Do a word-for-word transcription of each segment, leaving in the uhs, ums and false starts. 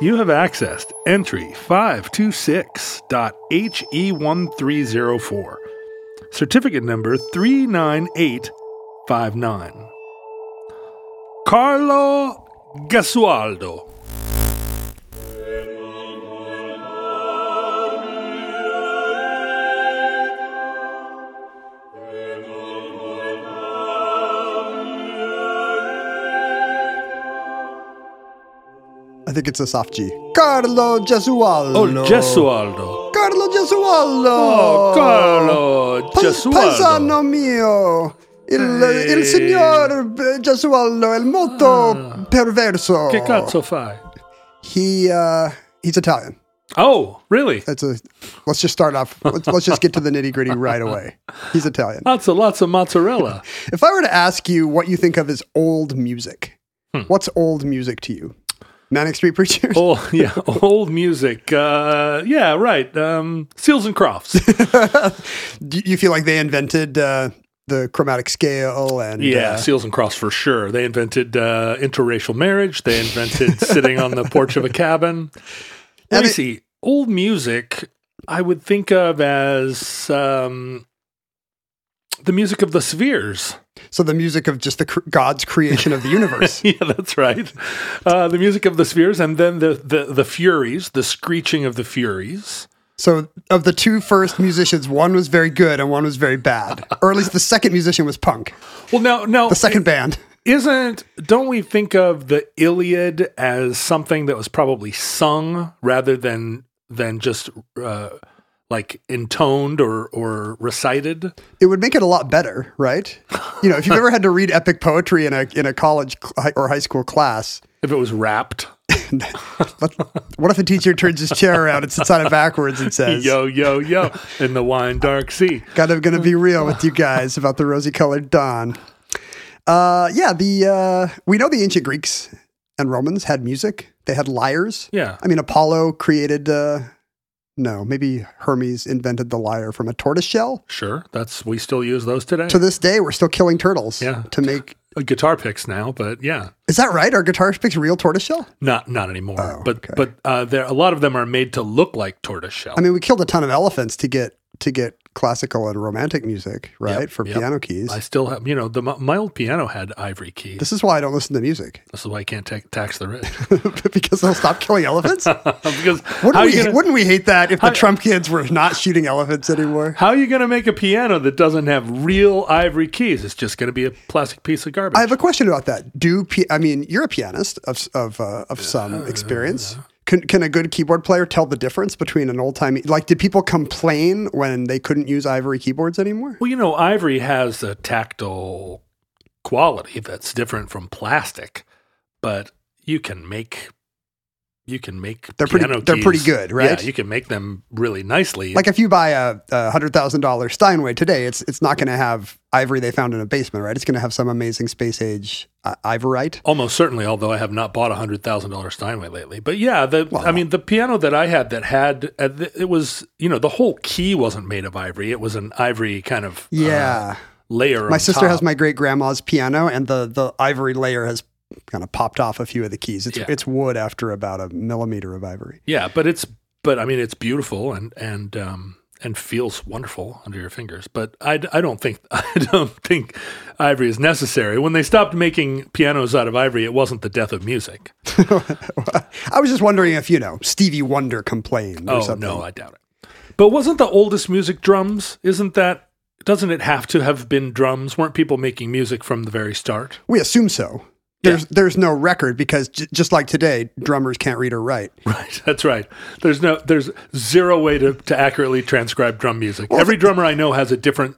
You have accessed entry five two six dot H E one three zero four, certificate number three nine eight five nine. Carlo Gesualdo. I think it's a soft G. Carlo Gesualdo. Oh, Gesualdo. Carlo Gesualdo. Oh, Carlo Gesualdo. Paesano mio. Il, hey. il signor Gesualdo, il molto ah. perverso. Che cazzo fai? He, uh, he's Italian. Oh, really? That's a. Let's just start off. Let's, let's just get to the nitty gritty right away. He's Italian. Lots and lots of mozzarella. If I were to ask you what you think of as old music, hmm. what's old music to you? Manic Street Preachers? Oh, yeah, old music. Uh, yeah, right. Um, Seals and Crofts. Do you feel like they invented uh, the chromatic scale? And Yeah, uh, Seals and Crofts for sure. They invented uh, interracial marriage. They invented sitting on the porch of a cabin. Let me it, see. Old music I would think of as um, the music of the spheres. So the music of just the cr- God's creation of the universe. Yeah, that's right. Uh, the music of the spheres, and then the, the the Furies, the screeching of the Furies. So of the two first musicians, one was very good and one was very bad, or at least the second musician was punk. Well, no, no, the second it, band isn't. Don't we think of the Iliad as something that was probably sung rather than than just uh, like intoned or, or recited? It would make it a lot better, right? You know, if you've ever had to read epic poetry in a in a college cl- or high school class. If it was rapped. What if the teacher turns his chair around and sits on it backwards and says, yo, yo, yo, in the wine dark sea. God, I'm going to be real with you guys about the rosy-colored dawn. Uh, yeah, the uh, we know the ancient Greeks and Romans had music. They had lyres. Yeah. I mean, Apollo created... Uh, No, maybe Hermes invented the lyre from a tortoise shell. Sure, that's we still use those today. To this day, we're still killing turtles. Yeah. to make guitar picks now, but yeah, is that right? Are guitar picks real tortoise shell? Not, not anymore. Oh, but okay. but uh, there, a lot of them are made to look like tortoise shell. I mean, we killed a ton of elephants to get to get classical and romantic music, right? Yep, for yep. piano keys. I still have, you know, the my old piano had ivory keys. This is why I don't listen to music. This is why I can't ta- tax the rich. Because they'll stop killing elephants? Because wouldn't we, gonna, wouldn't we hate that if how, the Trump kids were not shooting elephants anymore? How are you going to make a piano that doesn't have real ivory keys? It's just going to be a plastic piece of garbage. I have a question about that. Do pi- I mean, you're a pianist of of uh, of some experience. Uh, Can, can a good keyboard player tell the difference between an old-time... Like, did people complain when they couldn't use ivory keyboards anymore? Well, you know, ivory has a tactile quality that's different from plastic, but you can make... You can make they're piano pretty, keys. They're pretty good, right? Yeah, you can make them really nicely. Like if you buy a, a one hundred thousand dollars Steinway today, it's it's not going to have ivory they found in a basement, right? It's going to have some amazing space-age uh, ivorite. Almost certainly, although I have not bought a one hundred thousand dollars Steinway lately. But yeah, the, well, I mean, the piano that I had that had, uh, it was, you know, the whole key wasn't made of ivory. It was an ivory kind of yeah. uh, layer. My sister top. has my great-grandma's piano, and the, the ivory layer has kind of popped off a few of the keys. It's yeah. it's wood after about a millimeter of ivory. Yeah, but it's but I mean it's beautiful and and um, and feels wonderful under your fingers. But I, I don't think I don't think ivory is necessary. When they stopped making pianos out of ivory, it wasn't the death of music. I was just wondering if, you know, Stevie Wonder complained or oh, something. Oh, no, I doubt it. But wasn't the oldest music drums? Isn't that, doesn't it have to have been drums? Weren't people making music from the very start? We assume so. There's yeah. there's no record because j- just like today, drummers can't read or write. Right, that's right. There's no there's zero way to, to accurately transcribe drum music. Well, Every th- drummer I know has a different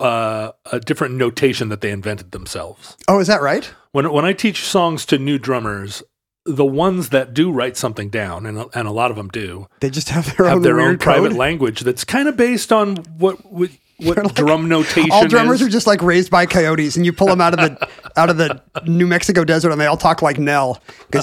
uh, a different notation that they invented themselves. Oh, is that right? When when I teach songs to new drummers, the ones that do write something down, and and a lot of them do, they just have their have own their own private code? language that's kind of based on what. what What like, drum notation? All drummers is. are just like raised by coyotes, and you pull them out of the out of the New Mexico desert, and they all talk like Nell. They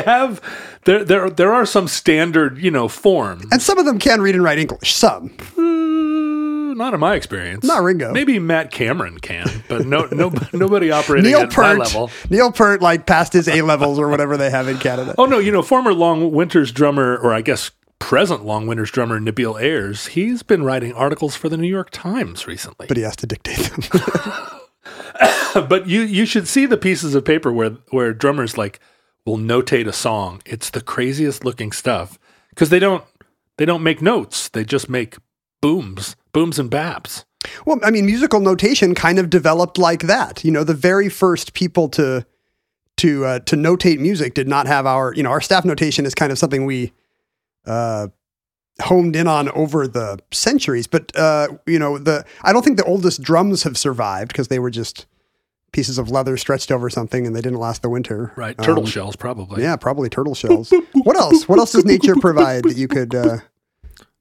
have there there there are some standard, you know, forms, and some of them can read and write English. Some, mm, not in my experience. Not Ringo. Maybe Matt Cameron can, but no no nobody operating Neil at Peart, my level. Neil Peart like passed his A levels or whatever they have in Canada. Oh no, you know, former Long Winters drummer, or I guess. present Long Winters drummer Nabil Ayers, he's been writing articles for the New York Times recently. But he has to dictate them. But you you should see the pieces of paper where where drummers like will notate a song. It's the craziest looking stuff because they don't they don't make notes. They just make booms, booms and baps. Well, I mean, musical notation kind of developed like that. You know, the very first people to to uh, to notate music did not have our, you know, our staff notation is kind of something we uh, honed in on over the centuries. But, uh, you know, the, I don't think the oldest drums have survived because they were just pieces of leather stretched over something and they didn't last the winter. Right. Turtle um, shells, probably. Yeah, probably turtle shells. What else? What else does nature provide that you could, uh,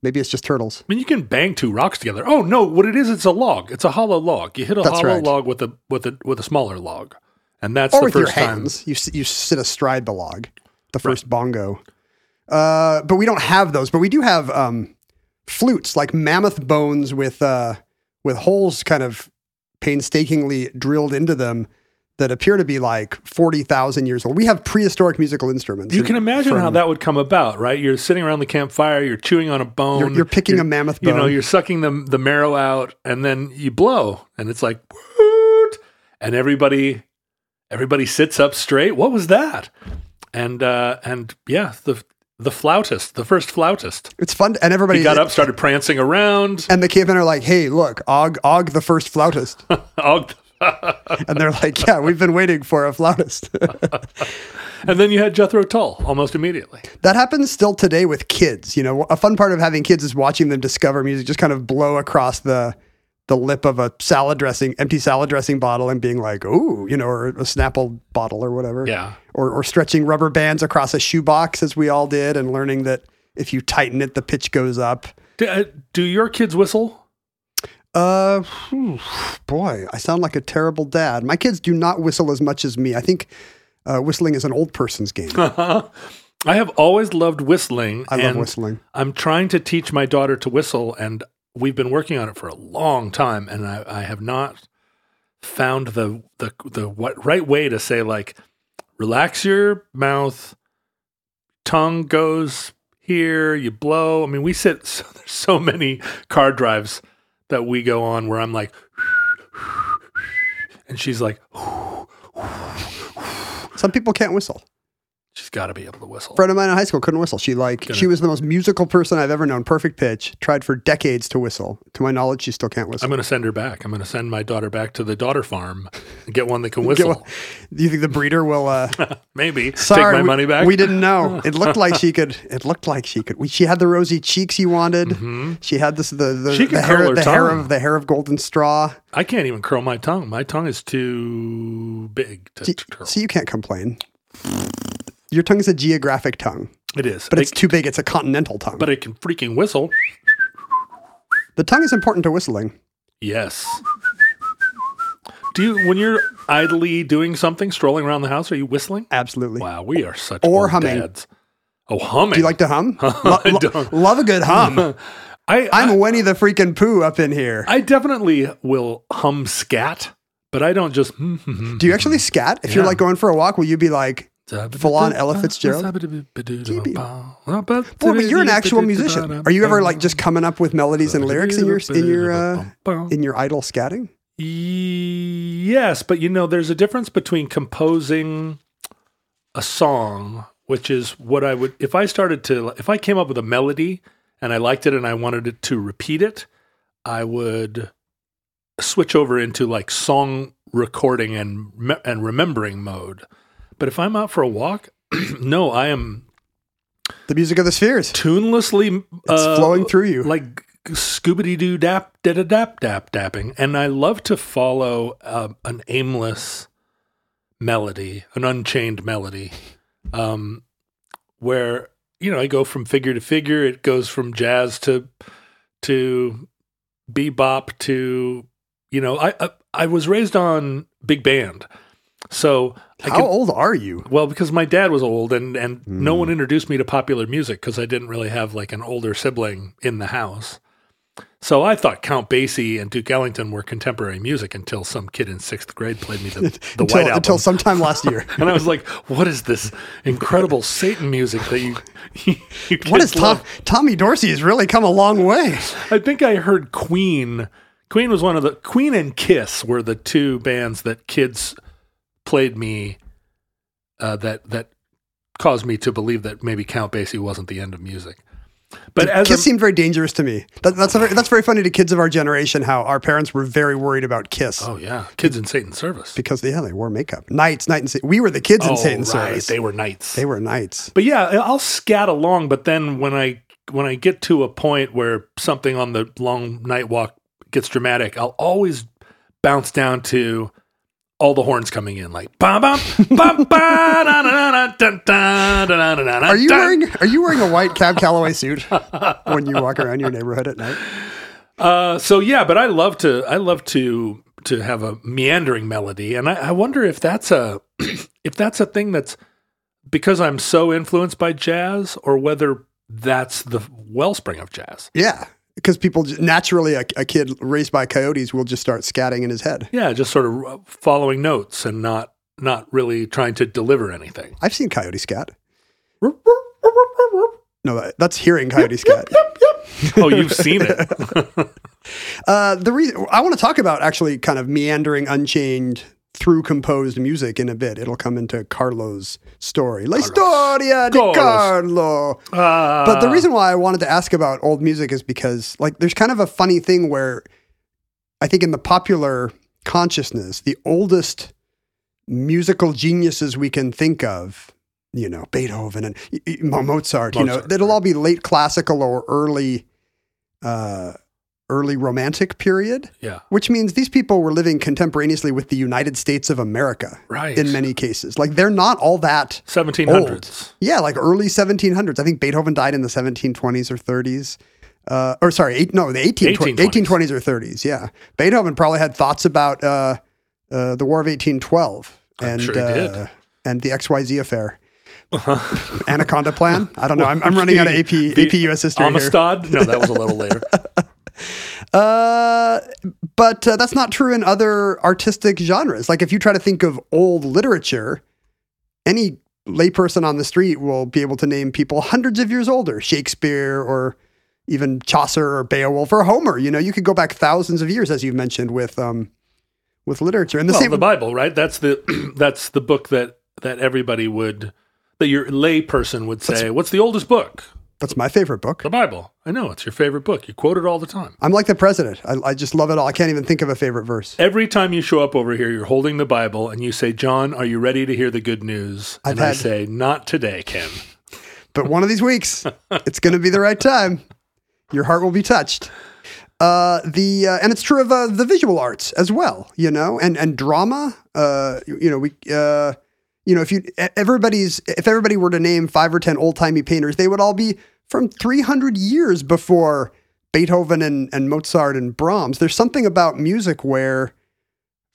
maybe it's just turtles. I mean, you can bang two rocks together. Oh no, what it is, it's a log. It's a hollow log. You hit a that's hollow right. log with a, with a, with a smaller log. And that's or the with first your hands. Time. You, you sit astride the log, the first right. bongo. Uh, but we don't have those, but we do have, um, flutes, like mammoth bones with, uh, with holes kind of painstakingly drilled into them that appear to be like forty thousand years old. We have prehistoric musical instruments. You can imagine from, how that would come about, right? You're sitting around the campfire, you're chewing on a bone. You're, you're picking you're, a mammoth bone. You know, you're sucking the, the marrow out and then you blow and it's like, and everybody, everybody sits up straight. What was that? And, uh, and yeah, the, The flautist, the first flautist. It's fun. And everybody he got it, up, started prancing around. And the cavemen are like, hey, look, Og, Og the first flautist. Og. And they're like, yeah, we've been waiting for a flautist. And then you had Jethro Tull almost immediately. That happens still today with kids. You know, a fun part of having kids is watching them discover music, just kind of blow across the the lip of a salad dressing, empty salad dressing bottle and being like, ooh, you know, or a Snapple bottle or whatever. Yeah. Or, or stretching rubber bands across a shoebox as we all did and learning that if you tighten it, the pitch goes up. Do, uh, do your kids whistle? Uh, whew, boy, I sound like a terrible dad. My kids do not whistle as much as me. I think uh, whistling is an old person's game. I have always loved whistling. I love whistling. I'm trying to teach my daughter to whistle and we've been working on it for a long time, and I, I have not found the the the what, right way to say, like, relax your mouth, tongue goes here, you blow. I mean, we sit, so, there's so many car drives that we go on where I'm like, and she's like. Some people can't whistle. She's got to be able to whistle. A friend of mine in high school couldn't whistle. She like Couldn't. She was the most musical person I've ever known. Perfect pitch. Tried for decades to whistle. To my knowledge, she still can't whistle. I'm going to send her back. I'm going to send my daughter back to the daughter farm and get one that can whistle. One, do you think the breeder will? Uh, Maybe. Sorry, take my we, money back. We didn't know. It looked like she could. It looked like she could. We, she had the rosy cheeks you wanted. Mm-hmm. She had this the the, she the, hair, the hair of the hair of golden straw. I can't even curl my tongue. My tongue is too big to see, curl. So you can't complain. Your tongue is a geographic tongue. It is. But it's it, too big. It's a continental tongue. But it can freaking whistle. The tongue is important to whistling. Yes. Do you, when you're idly doing something, strolling around the house, are you whistling? Absolutely. Wow, we are such or humming. Dads. Oh, humming. Do you like to hum? lo- lo- love a good hum. I, I'm I, Winnie the freaking Pooh up in here. I definitely will hum scat, but I don't just. Do you actually scat? If yeah. you're like going for a walk, will you be like. full-on Ella Fitzgerald? Well, but you're an actual musician. Are you ever like just coming up with melodies and lyrics in your in your uh, in your idle scatting? Yes, but you know, there's a difference between composing a song, which is what I would if I started to if I came up with a melody and I liked it and I wanted it to repeat it, I would switch over into like song recording and and remembering mode. But if I'm out for a walk, no, I am the music of the spheres, tunelessly it's uh, flowing through you, like Scooby Doo dap da da dap dap dapping. And I love to follow uh, an aimless melody, an unchained melody, um, where you know I go from figure to figure. It goes from jazz to to bebop to you know I I, I was raised on big band. So I how could, old are you? Well, because my dad was old and, and mm. no one introduced me to popular music because I didn't really have like an older sibling in the house. So I thought Count Basie and Duke Ellington were contemporary music until some kid in sixth grade played me the, the until, White Album. Until sometime last year. And I was like, what is this incredible Satan music that you, you, you What is Tom, Tommy Dorsey has really come a long way. I think I heard Queen. Queen was one of the, Queen and Kiss were the two bands that kids played me uh, that that caused me to believe that maybe Count Basie wasn't the end of music. But as Kiss I'm, seemed very dangerous to me. That, that's very, that's very funny to kids of our generation. How our parents were very worried about Kiss. Oh yeah, kids in Satan's service because yeah, they wore makeup. Knights, night and Satan. We were the kids oh, in Satan's right. service. They were knights. They were knights. But yeah, I'll scat along. But then when I when I get to a point where something on the long night walk gets dramatic, I'll always bounce down to all the horns coming in, like bum bum bum ba da da da da da da. Are you wearing Are you wearing a white Cab Calloway suit when you walk around your neighborhood at night? Uh, so yeah, but I love to I love to to have a meandering melody, and I, I wonder if that's a if that's a thing that's because I'm so influenced by jazz, or whether that's the wellspring of jazz. Yeah. Because people naturally, a, a kid raised by coyotes will just start scatting in his head. Yeah, just sort of following notes and not not really trying to deliver anything. I've seen coyote scat. No, that's hearing coyote scat. Yep, yep, yep. Oh, you've seen it. uh, the reason I want to talk about actually kind of meandering, unchained, through composed music in a bit. It'll come into Carlo's story. La storia di Carlo. Uh, but the reason why I wanted to ask about old music is because like there's kind of a funny thing where I think in the popular consciousness, the oldest musical geniuses we can think of, you know, Beethoven and Mozart, Mozart. you know, it'll all be late classical or early uh early romantic period, yeah, which means these people were living contemporaneously with the United States of America, right, in many cases. Like they're not all that seventeen hundreds old. Yeah, like early seventeen hundreds. I think Beethoven died in the seventeen twenties or thirties. Uh, or sorry, eight, no, the eighteen twenties. eighteen twenties or thirties, yeah. Beethoven probably had thoughts about uh, uh, the War of eighteen twelve I'm and sure he uh, did. And the X Y Z affair. Uh-huh. Anaconda Plan? I don't know. I'm, I'm running the, out of A P, A P U S history Amistad? Here. No, that was a little later. Uh, but uh, that's not true in other artistic genres. Like if you try to think of old literature, any layperson on the street will be able to name people hundreds of years older, Shakespeare or even Chaucer or Beowulf or Homer. You know, you could go back thousands of years, as you've mentioned, with um, with literature. And the well, same the Bible, right? That's the that's the book that that everybody would that your layperson would say, that's, "What's the oldest book?" That's my favorite book. The Bible. I know. It's your favorite book. You quote it all the time. I'm like the president. I, I just love it all. I can't even think of a favorite verse. Every time you show up over here, you're holding the Bible and you say, John, are you ready to hear the good news? I've and had... I say, not today, Ken. But one of these weeks, it's going to be the right time. Your heart will be touched. Uh, the uh, and it's true of uh, the visual arts as well, you know, and, and drama. Uh, you, you know, we... Uh, you know, if you everybody's if everybody were to name five or ten old timey painters, they would all be from three hundred years before Beethoven and, and Mozart and Brahms. There's something about music where,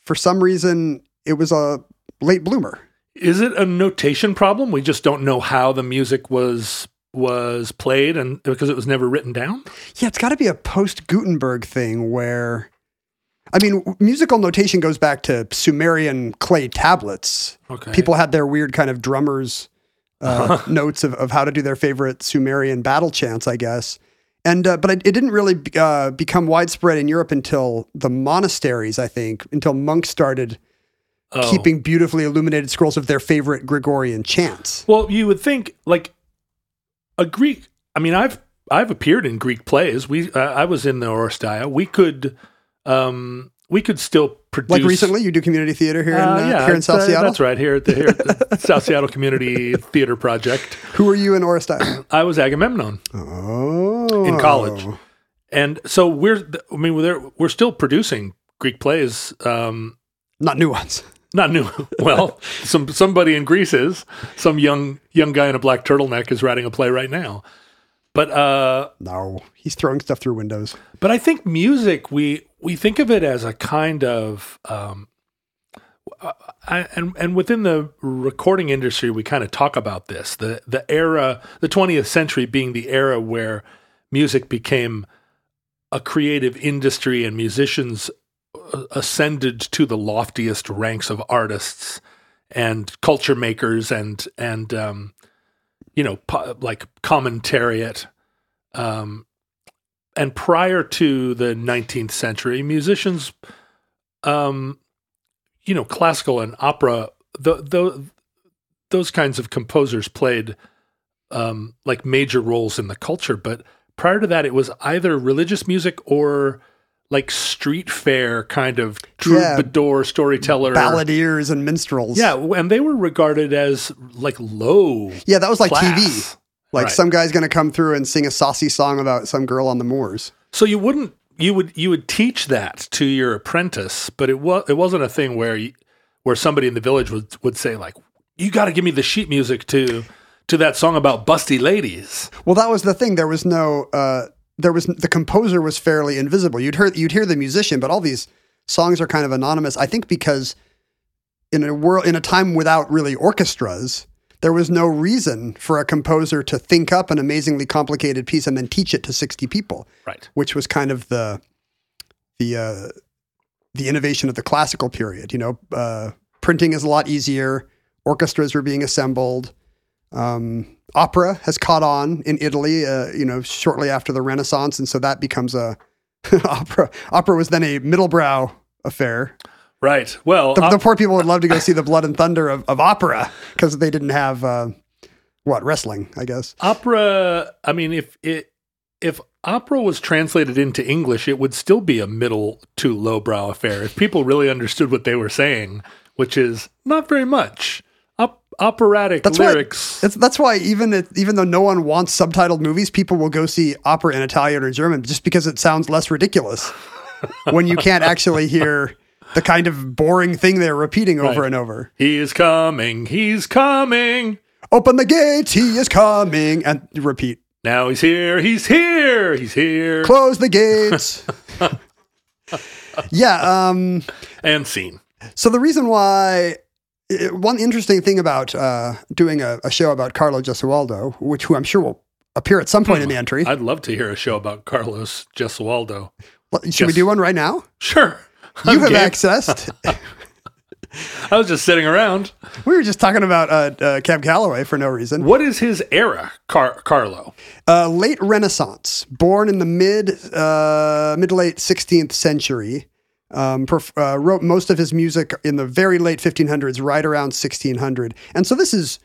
for some reason, it was a late bloomer. Is it a notation problem? We just don't know how the music was was played, and because it was never written down. Yeah, it's got to be a post Gutenberg thing where. I mean, musical notation goes back to Sumerian clay tablets. Okay. People had their weird kind of drummers' uh, notes of, of how to do their favorite Sumerian battle chants, I guess. And uh, but it, it didn't really uh, become widespread in Europe until the monasteries, I think, until monks started oh. keeping beautifully illuminated scrolls of their favorite Gregorian chants. Well, you would think, like, a Greek... I mean, I've I've appeared in Greek plays. We uh, I was in the Oresteia. We could... Um, we could still produce. Like recently, you do community theater here in, uh, yeah, uh, here in South uh, Seattle? That's right, here at the, here at the South Seattle Community Theater Project. Who were you in Oresteia? I was Agamemnon. Oh. In college. And so we're, I mean, we're, we're still producing Greek plays. Um, not new ones. Not new. Well, some somebody in Greece is. Some young young guy in a black turtleneck is writing a play right now. But uh, no, he's throwing stuff through windows. But I think music, we we think of it as a kind of, um, I, and and within the recording industry, we kind of talk about this the the era, the twentieth century being the era where music became a creative industry and musicians ascended to the loftiest ranks of artists and culture makers and and um, you know, po- like commentariat. Um, and prior to the nineteenth century, musicians, um, you know, classical and opera, the, the, those kinds of composers played um, like major roles in the culture. But prior to that, it was either religious music or like street fair kind of troubadour, yeah, storyteller. Balladeers and minstrels. Yeah, and they were regarded as like low. Yeah, that was like class. T V. Like right. Some guy's going to come through and sing a saucy song about some girl on the moors. So you wouldn't, you would, you would teach that to your apprentice, but it was, it wasn't a thing where, you, where somebody in the village would, would say like, you got to give me the sheet music to, to that song about busty ladies. Well, that was the thing. There was no, uh, There was the composer was fairly invisible. You'd hear you'd hear the musician, but all these songs are kind of anonymous. I think because in a world in a time without really orchestras, there was no reason for a composer to think up an amazingly complicated piece and then teach it to sixty people. Right, which was kind of the the uh, the innovation of the classical period. You know, uh, printing is a lot easier. Orchestras were being assembled. Um, opera has caught on in Italy, uh, you know, shortly after the Renaissance. And so that becomes a opera. Opera was then a middlebrow affair. Right. Well, the, op- the poor people would love to go see the blood and thunder of, of opera because they didn't have, uh, what, wrestling, I guess. Opera. I mean, if it, if opera was translated into English, it would still be a middle to lowbrow affair. If people really understood what they were saying, which is not very much. Operatic that's lyrics. Why, that's, that's why even if, even though no one wants subtitled movies, people will go see opera in Italian or German just because it sounds less ridiculous when you can't actually hear the kind of boring thing they're repeating over right. and over. He is coming. He's coming. Open the gates. He is coming. And repeat. Now he's here. He's here. He's here. Close the gates. yeah. Um, and scene. So the reason why... It, one interesting thing about uh, doing a, a show about Carlo Gesualdo, which who I'm sure will appear at some point oh, in the entry. I'd love to hear a show about Carlos Gesualdo. Well, should Ges- we do one right now? Sure. I'm you have game. accessed. I was just sitting around. We were just talking about uh, uh, Cab Calloway for no reason. What is his era, Car- Carlo? Uh, late Renaissance, born in the mid uh, mid to late sixteenth century. Um, perf- uh, wrote most of his music in the very late fifteen hundreds, right around sixteen hundred. And so this is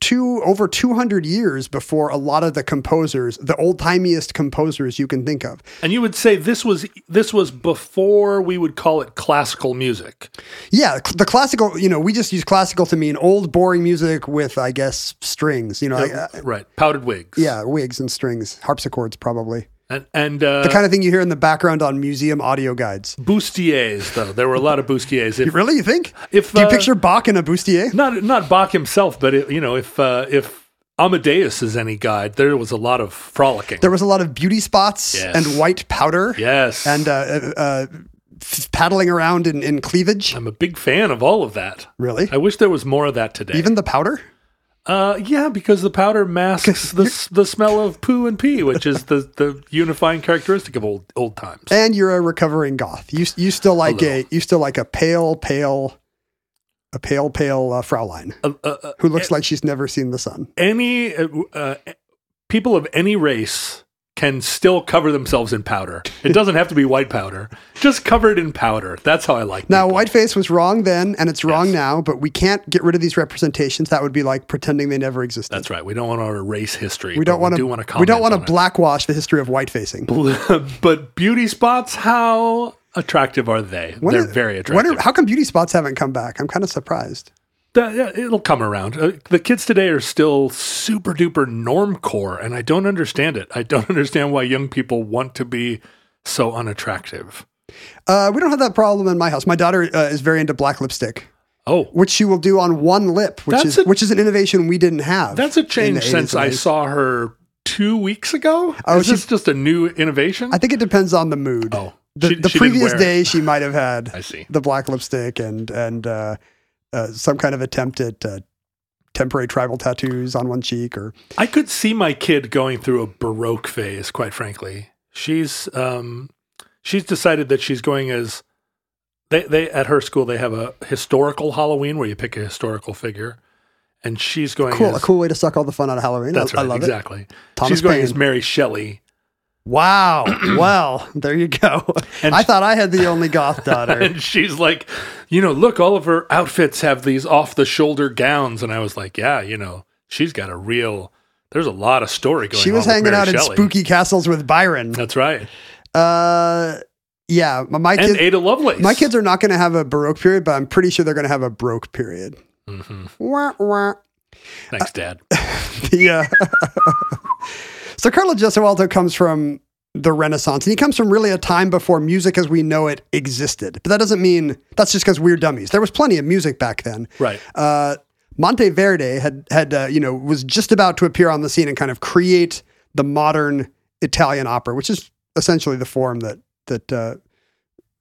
two over two hundred years before a lot of the composers, the old-timeiest composers you can think of. And you would say this was this was before we would call it classical music. Yeah, the classical, you know, we just use classical to mean old, boring music with, I guess, strings, you know. Uh, I, I, right, powdered wigs. Yeah, wigs and strings, harpsichords probably. And, and uh, the kind of thing you hear in the background on museum audio guides. Bustiers, though. There were a lot of bustiers. If, really, you think? If, Do you uh, picture Bach in a bustier? Not not Bach himself, but it, you know, if uh, if Amadeus is any guide, there was a lot of frolicking. There was a lot of beauty spots yes. and white powder. Yes, and uh, uh, paddling around in, in cleavage. I'm a big fan of all of that. Really? I wish there was more of that today. Even the powder? Uh, yeah, because the powder masks the the smell of poo and pee, which is the, the unifying characteristic of old old times. And you're a recovering goth. You you still like a, a you still like a pale pale, a pale pale uh, Fraulein uh, uh, uh, who looks uh, like she's never seen the sun. Any uh, uh, people of any race can still cover themselves in powder. It doesn't have to be white powder. Just covered in powder. That's how I like. Now, people. Whiteface was wrong then, and it's wrong yes. now. But we can't get rid of these representations. That would be like pretending they never existed. That's right. We don't want to erase history. We don't want to. Do we don't want to blackwash the history of whitefacing. But beauty spots, how attractive are they? When They're is, very attractive. When are, how come beauty spots haven't come back? I'm kind of surprised. Uh, yeah, it'll come around. Uh, the kids today are still super duper normcore, and I don't understand it. I don't understand why young people want to be so unattractive. Uh, we don't have that problem in my house. My daughter uh, is very into black lipstick. Oh, which she will do on one lip, which that's is a, which is an innovation we didn't have. That's a change since I saw her two weeks ago. Oh, is she, this just a new innovation? I think it depends on the mood. Oh, the, she, the she previous day she might have had I see. the black lipstick and and. Uh, Uh, some kind of attempt at uh, temporary tribal tattoos on one cheek, or I could see my kid going through a Baroque phase. Quite frankly, she's um, she's decided that she's going as they they at her school they have a historical Halloween where you pick a historical figure, and she's going cool as, a cool way to suck all the fun out of Halloween. That's I, right, I love exactly. It. Thomas she's Paine. Going as Mary Shelley. Wow. Well, there you go. And I she, thought I had the only goth daughter. And she's like, you know, look, all of her outfits have these off-the-shoulder gowns. And I was like, yeah, you know, she's got a real, there's a lot of story going on. She was on hanging out Shelley. In spooky castles with Byron. That's right. Uh, yeah. My kids, and Ada Lovelace. My kids are not going to have a Baroque period, but I'm pretty sure they're going to have a Broke period. Mm-hmm. Wah, wah. Thanks, Dad. Yeah. Uh, So Carlo Gesualdo comes from the Renaissance, and he comes from really a time before music as we know it existed. But that doesn't mean that's just because we're dummies. There was plenty of music back then. Right. Uh, Monteverde had had uh, you know was just about to appear on the scene and kind of create the modern Italian opera, which is essentially the form that that uh,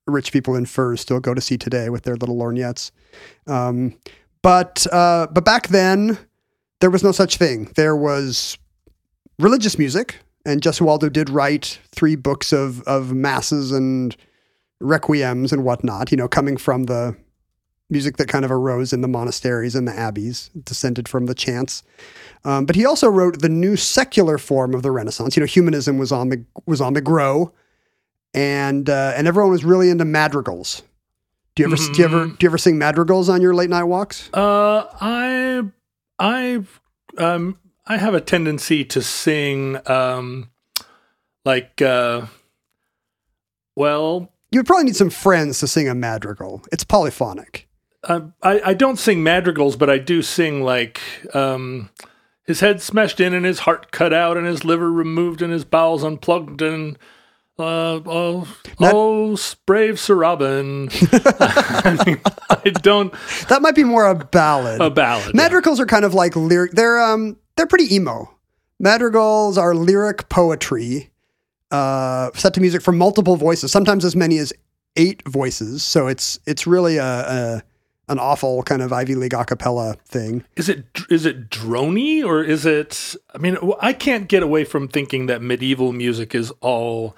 rich people in furs still go to see today with their little lorgnettes. Um, but uh, but back then there was no such thing. There was religious music, and Gesualdo did write three books of of masses and requiems and whatnot, you know, coming from the music that kind of arose in the monasteries and the abbeys, descended from the chants. Um, but he also wrote the new secular form of the Renaissance. You know, humanism was on the was on the grow, and uh, and everyone was really into madrigals. Do you ever mm. do you ever do you ever sing madrigals on your late night walks? Uh, I I've um. I have a tendency to sing, um, like, uh, well... You would probably need some friends to sing a madrigal. It's polyphonic. Uh, I, I don't sing madrigals, but I do sing, like, um, his head smashed in and his heart cut out and his liver removed and his bowels unplugged and... Uh, oh, that, oh, brave Sir Robin. I mean, I don't... That might be more a ballad. A ballad. Madrigals yeah. are kind of like lyric... They're, um... They're pretty emo. Madrigals are lyric poetry uh, set to music for multiple voices, sometimes as many as eight voices. So it's it's really a, a an awful kind of Ivy League a cappella thing. Is it is it droney or is it? I mean, I can't get away from thinking that medieval music is all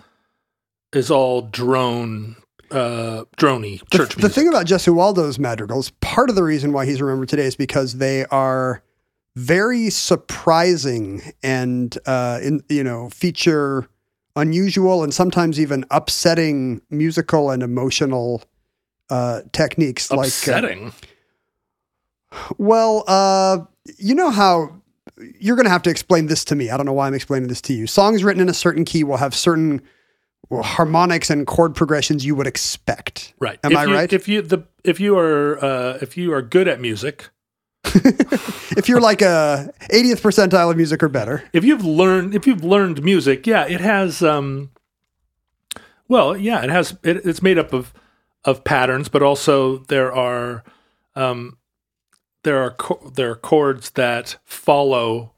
is all drone. Uh, droney church. The, the thing about Gesualdo's madrigals, part of the reason why he's remembered today is because they are very surprising and, uh, in, you know, feature unusual and sometimes even upsetting musical and emotional uh, techniques. Upsetting? Like, uh, well, uh, you know how you're going to have to explain this to me. I don't know why I'm explaining this to you. Songs written in a certain key will have certain well, harmonics and chord progressions you would expect. Right. Am if I you, right? If you the if you are uh, if you are good at music. If you're like a eightieth percentile of music or better, if you've learned if you've learned music, yeah, it has. Um, well, yeah, it has. It, it's made up of of patterns, but also there are um, there are co- there are chords that follow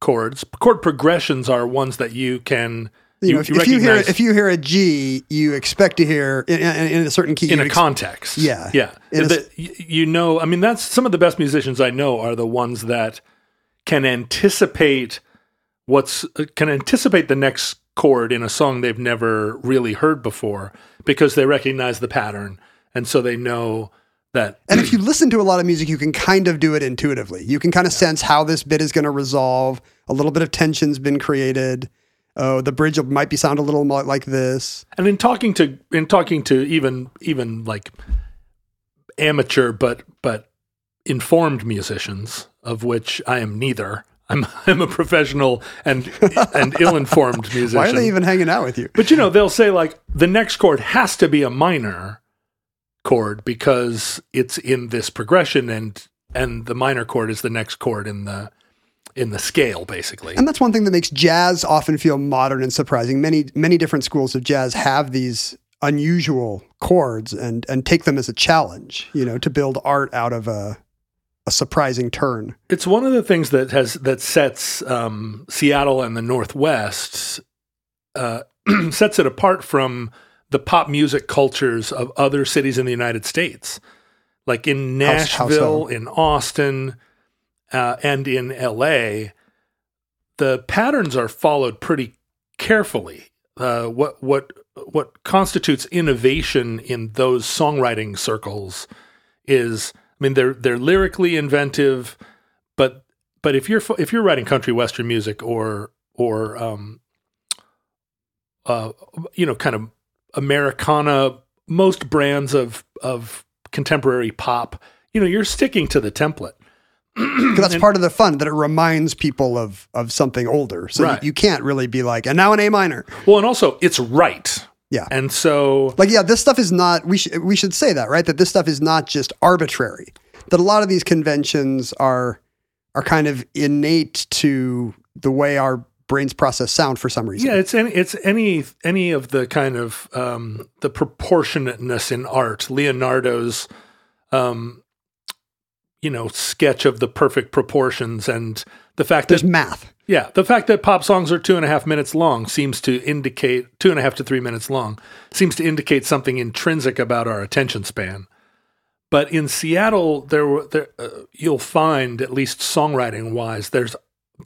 chords. Chord progressions are ones that you can You, you know, if you, if you hear if you hear a G, you expect to hear in, in, in a certain key in a ex- context. Yeah, yeah. The, you know, I mean, that's some of the best musicians I know are the ones that can anticipate what's can anticipate the next chord in a song they've never really heard before because they recognize the pattern, and so they know. That. And if you listen to a lot of music, you can kind of do it intuitively. You can kind of yeah. sense how this bit is going to resolve. A little bit of tension's been created. Oh, the bridge might be sound a little more like this. And in talking to in talking to even even like amateur but but informed musicians, of which I am neither. I'm I'm a professional and and ill-informed musician. Why are they even hanging out with you? But you know, they'll say like the next chord has to be a minor chord because it's in this progression, and and the minor chord is the next chord in the in the scale, basically. And that's one thing that makes jazz often feel modern and surprising. Many many different schools of jazz have these unusual chords and and take them as a challenge, you know, to build art out of a a surprising turn. It's one of the things that has that sets um, Seattle and the Northwest uh, sets it apart from the pop music cultures of other cities in the United States, like in Nashville, how, how so? in Austin, uh, and in L A, the patterns are followed pretty carefully. Uh, what what what constitutes innovation in those songwriting circles is, I mean, they're they're lyrically inventive, but but if you're if you're writing country western music or or um, uh, you know, kind of Americana, most brands of of contemporary pop, you know, you're sticking to the template. That's and, part of the fun, that it reminds people of of something older. So right. you, you can't really be like, and now an A minor. Well, and also it's right. Yeah. And so like, yeah, this stuff is not, we, sh- we should say that, right? That this stuff is not just arbitrary, that a lot of these conventions are are kind of innate to the way our brains process sound for some reason. Yeah, it's any, it's any any of the kind of um, the proportionateness in art. Leonardo's, um, you know, sketch of the perfect proportions, and the fact There's that math. Yeah, the fact that pop songs are two and a half minutes long seems to indicate two and a half to three minutes long seems to indicate something intrinsic about our attention span. But in Seattle, there, there uh, you'll find, at least songwriting wise, there's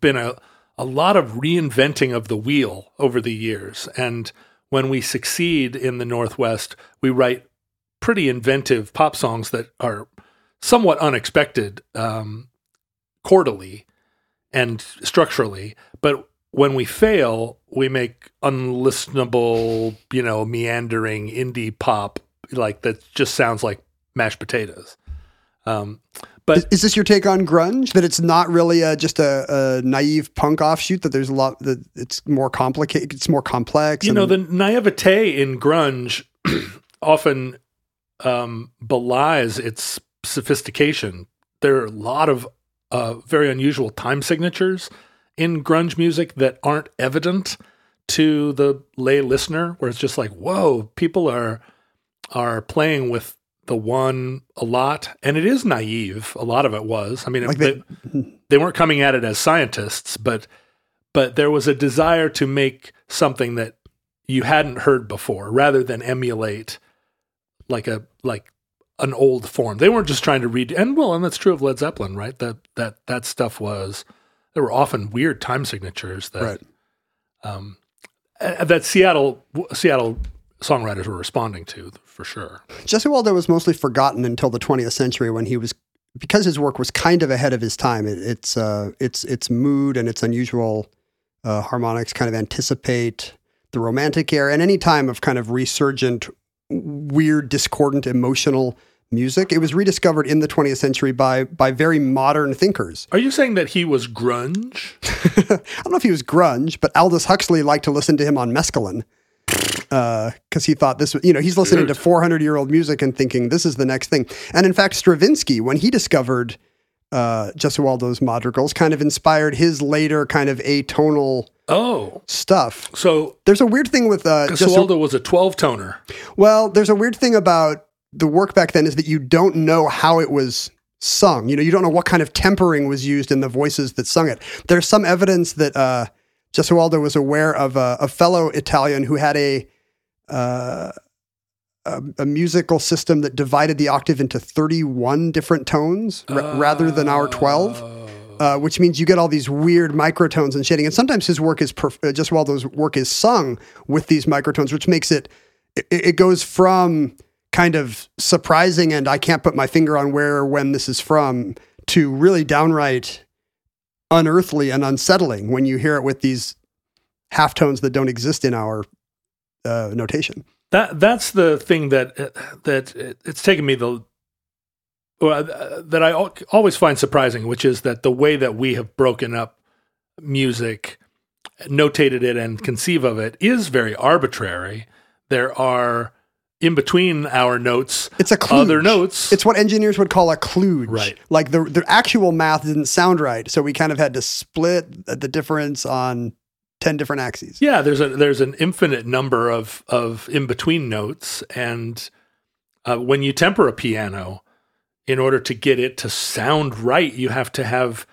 been a a lot of reinventing of the wheel over the years. And when we succeed in the Northwest, we write pretty inventive pop songs that are somewhat unexpected um, chordally and structurally. But when we fail, we make unlistenable, you know, meandering indie pop, like that just sounds like mashed potatoes. Um, But is this your take on grunge? That it's not really a, just a, a naive punk offshoot. That there's a lot. That it's more complicated. It's more complex. You and- know, the naivete in grunge often um, belies its sophistication. There are a lot of uh, very unusual time signatures in grunge music that aren't evident to the lay listener. Where it's just like, whoa, people are are playing with the one a lot, and it is naive. A lot of it was. I mean, like they, they, they weren't coming at it as scientists, but but there was a desire to make something that you hadn't heard before, rather than emulate like a like an old form. They weren't just trying to read. And well, and that's true of Led Zeppelin, right? That that that stuff was. There were often weird time signatures that right. um, that Seattle Seattle. songwriters were responding to, for sure. Jesse Waldo was mostly forgotten until the twentieth century, when he was, because his work was kind of ahead of his time. It, it's uh, its its mood and its unusual uh, harmonics kind of anticipate the Romantic era and any time of kind of resurgent, weird, discordant, emotional music. It was rediscovered in the twentieth century by by very modern thinkers. Are you saying that he was grunge? I don't know if he was grunge, but Aldous Huxley liked to listen to him on mescaline. Because uh, he thought this, you know, he's listening Dude. to four hundred year old music and thinking this is the next thing. And in fact, Stravinsky, when he discovered uh, Jesse Waldo's madrigals, kind of inspired his later kind of atonal oh. stuff. So there's a weird thing with uh, Jesse Waldo was a twelve toner. Well, there's a weird thing about the work back then is that you don't know how it was sung. You know, you don't know what kind of tempering was used in the voices that sung it. There's some evidence that uh, Gesualdo was aware of a, a fellow Italian who had a, uh, a a musical system that divided the octave into thirty-one different tones r- oh. rather than our twelve, uh, which means you get all these weird microtones and shading. And sometimes his work is perf- Gesualdo's work is sung with these microtones, which makes it it, it goes from kind of surprising and I can't put my finger on where or when this is from to really downright unearthly and unsettling when you hear it with these halftones that don't exist in our uh, notation. That that's the thing that that it's taken me the uh, that I always find surprising, which is that the way that we have broken up music, notated it, and conceive of it is very arbitrary. There are in between our notes, it's a kludge. Other notes. It's what engineers would call a kludge. Right. Like the the actual math didn't sound right, so we kind of had to split the difference on ten different axes. Yeah, there's a there's an infinite number of of in between notes, and uh, when you temper a piano, in order to get it to sound right, you have to have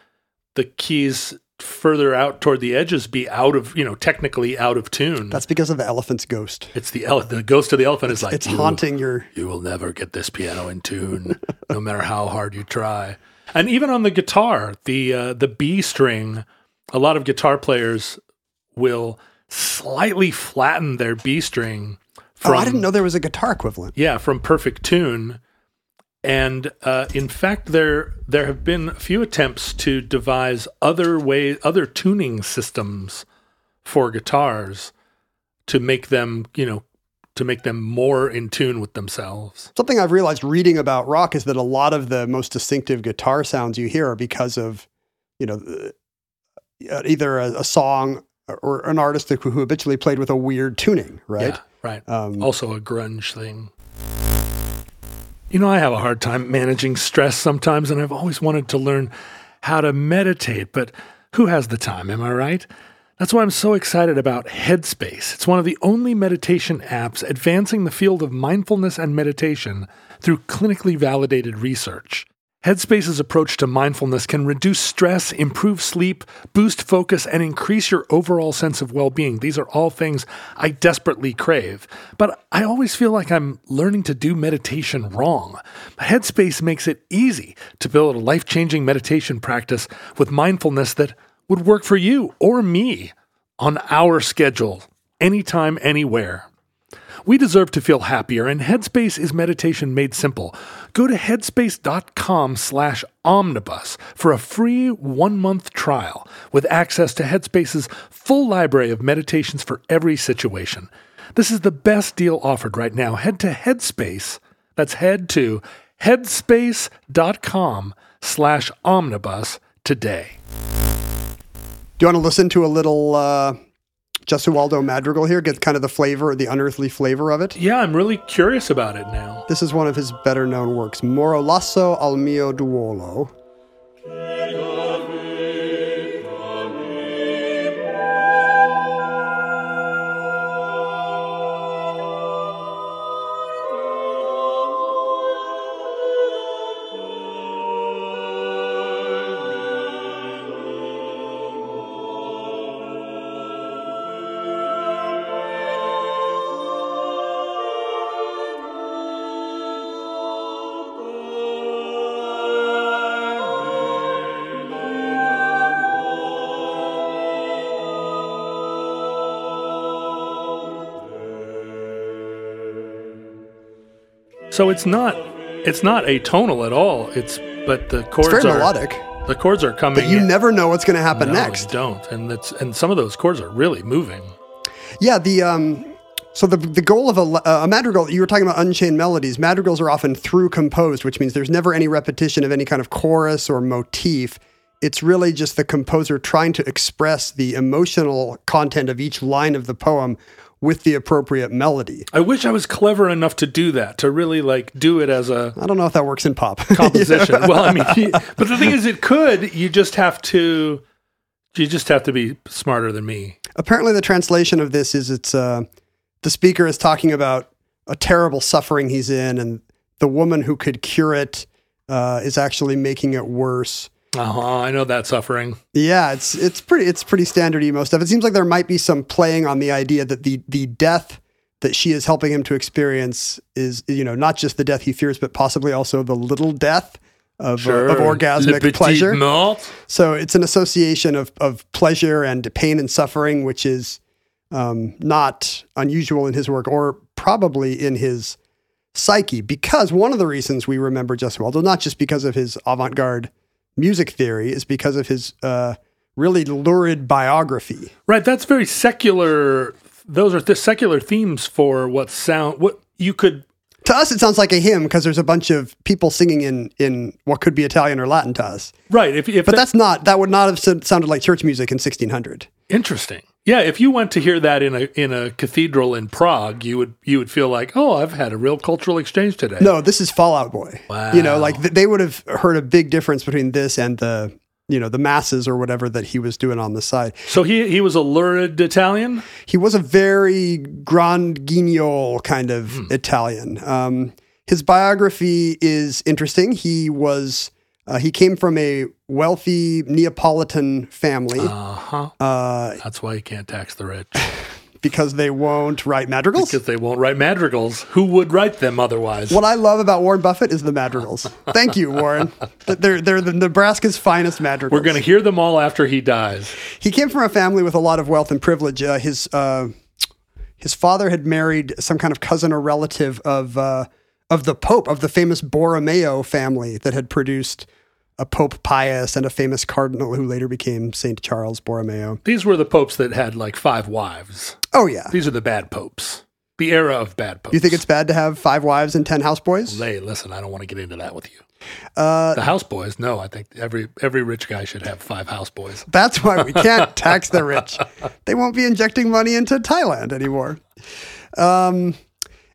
the keys further out toward the edges be out of, you know, technically out of tune. That's because of the elephant's ghost. It's the ele- the ghost of the elephant it's, is like, it's you, haunting your, you will never get this piano in tune, no matter how hard you try. And even on the guitar, the, uh, the B string, a lot of guitar players will slightly flatten their B string. From, oh, I didn't know there was a guitar equivalent. Yeah. From perfect tune. And uh, in fact, there there have been a few attempts to devise other way, other tuning systems for guitars to make them, you know, to make them more in tune with themselves. Something I've realized reading about rock is that a lot of the most distinctive guitar sounds you hear are because of, you know, either a, a song or an artist who habitually played with a weird tuning, right? Yeah, right. Um, also a grunge thing. You know, I have a hard time managing stress sometimes, and I've always wanted to learn how to meditate, but who has the time, am I right? That's why I'm so excited about Headspace. It's one of the only meditation apps advancing the field of mindfulness and meditation through clinically validated research. Headspace's approach to mindfulness can reduce stress, improve sleep, boost focus, and increase your overall sense of well-being. These are all things I desperately crave. But I always feel like I'm learning to do meditation wrong. Headspace makes it easy to build a life-changing meditation practice with mindfulness that would work for you or me on our schedule, anytime, anywhere. We deserve to feel happier, and Headspace is meditation made simple. Go to headspace.com slash omnibus for a free one-month trial with access to Headspace's full library of meditations for every situation. This is the best deal offered right now. Head to Headspace, that's head to headspace.com slash omnibus today. Do you want to listen to a little... Uh... Gesualdo madrigal here, gets kind of the flavor, the unearthly flavor of it. Yeah, I'm really curious about it now. This is one of his better-known works, Moro lasso al mio duolo. So it's not, it's not atonal at all. It's but the chords it's very are melodic. The chords are coming. But you in. Never know what's going to happen no, next. You don't, and that's and some of those chords are really moving. Yeah. The um. So the the goal of a, a madrigal, you were talking about unchained melodies. Madrigals are often through composed, which means there's never any repetition of any kind of chorus or motif. It's really just the composer trying to express the emotional content of each line of the poem with the appropriate melody. I wish I was clever enough to do that, to really like do it as a... I don't know if that works in pop. Composition. Yeah. Well, I mean, you, but the thing is it could, you just have to, you just have to be smarter than me. Apparently the translation of this is it's, uh, the speaker is talking about a terrible suffering he's in and the woman who could cure it uh, is actually making it worse. Oh, I know that suffering. Yeah, it's it's pretty it's pretty standard emo stuff. It seems like there might be some playing on the idea that the the death that she is helping him to experience is, you know, not just the death he fears, but possibly also the little death of, sure. uh, of orgasmic pleasure. Mort. So it's an association of of pleasure and pain and suffering, which is um, not unusual in his work or probably in his psyche, because one of the reasons we remember Joseph Waldo, not just because of his avant-garde music theory, is because of his uh, really lurid biography. Right, that's very secular. Those are the secular themes for what sound, what you could... To us, it sounds like a hymn because there's a bunch of people singing in, in what could be Italian or Latin to us. Right. If, if but that, that's not, that would not have sounded like church music in sixteen hundred. Interesting. Yeah, if you went to hear that in a in a cathedral in Prague, you would you would feel like, oh, I've had a real cultural exchange today. No, this is Fall Out Boy. Wow. You know, like th- they would have heard a big difference between this and the, you know, the masses or whatever that he was doing on the side. So he he was a lurid Italian? He was a very grand guignol kind of mm. Italian. Um, his biography is interesting. He was... Uh, he came from a wealthy Neapolitan family. Uh-huh. Uh, That's why you can't tax the rich. Because they won't write madrigals? Because they won't write madrigals. Who would write them otherwise? What I love about Warren Buffett is the madrigals. Thank you, Warren. They're, they're the Nebraska's finest madrigals. We're going to hear them all after he dies. He came from a family with a lot of wealth and privilege. Uh, his, uh, his father had married some kind of cousin or relative of, uh, of the Pope, of the famous Borromeo family that had produced... a Pope Pius and a famous cardinal who later became Saint Charles Borromeo. These were the popes that had like five wives. Oh, yeah. These are the bad popes. The era of bad popes. You think it's bad to have five wives and ten houseboys? Hey, listen, I don't want to get into that with you. Uh, the houseboys, no, I think every every rich guy should have five houseboys. That's why we can't tax the rich. They won't be injecting money into Thailand anymore. Um,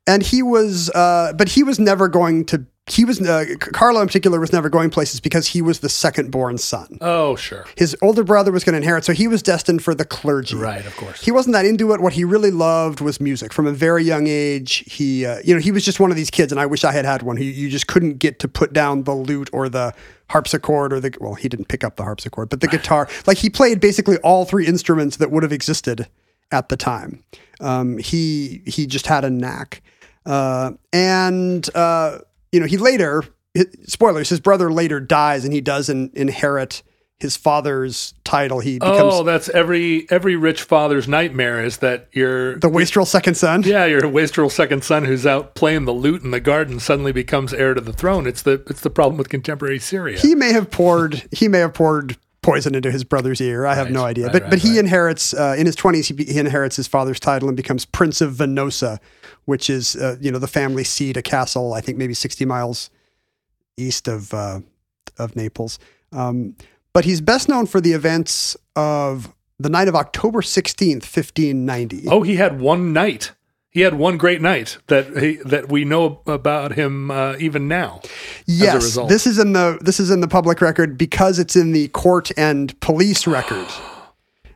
and he was, uh, but he was never going to He was, uh, Carlo in particular was never going places because he was the second born son. Oh, sure. His older brother was going to inherit, so he was destined for the clergy. Right, of course. He wasn't that into it. What he really loved was music. From a very young age, he, uh, you know, he was just one of these kids, and I wish I had had one. He, you just couldn't get to put down the lute or the harpsichord or the, well, he didn't pick up the harpsichord, but the guitar. Like, he played basically all three instruments that would have existed at the time. Um, he, he just had a knack. Uh, and, uh, You know, he later, spoilers, his brother later dies and he doesn't inherit his father's title. He becomes... Oh, that's every every rich father's nightmare is that you're... The wastrel second son? Yeah, your wastrel second son who's out playing the lute in the garden suddenly becomes heir to the throne. It's the it's the problem with contemporary Syria. He may have poured... he may have poured... poison into his brother's ear. I right, have no idea. Right, but right, but he right. inherits, uh, in his twenties, he, he inherits his father's title and becomes Prince of Venosa, which is, uh, you know, the family seat, a castle, I think maybe sixty miles east of uh, of Naples. Um, but he's best known for the events of the night of October sixteenth, fifteen ninety. Oh, he had one night. He had one great night that he, that we know about him uh, even now. Yes, as a result. this is in the this is in the public record because it's in the court and police record.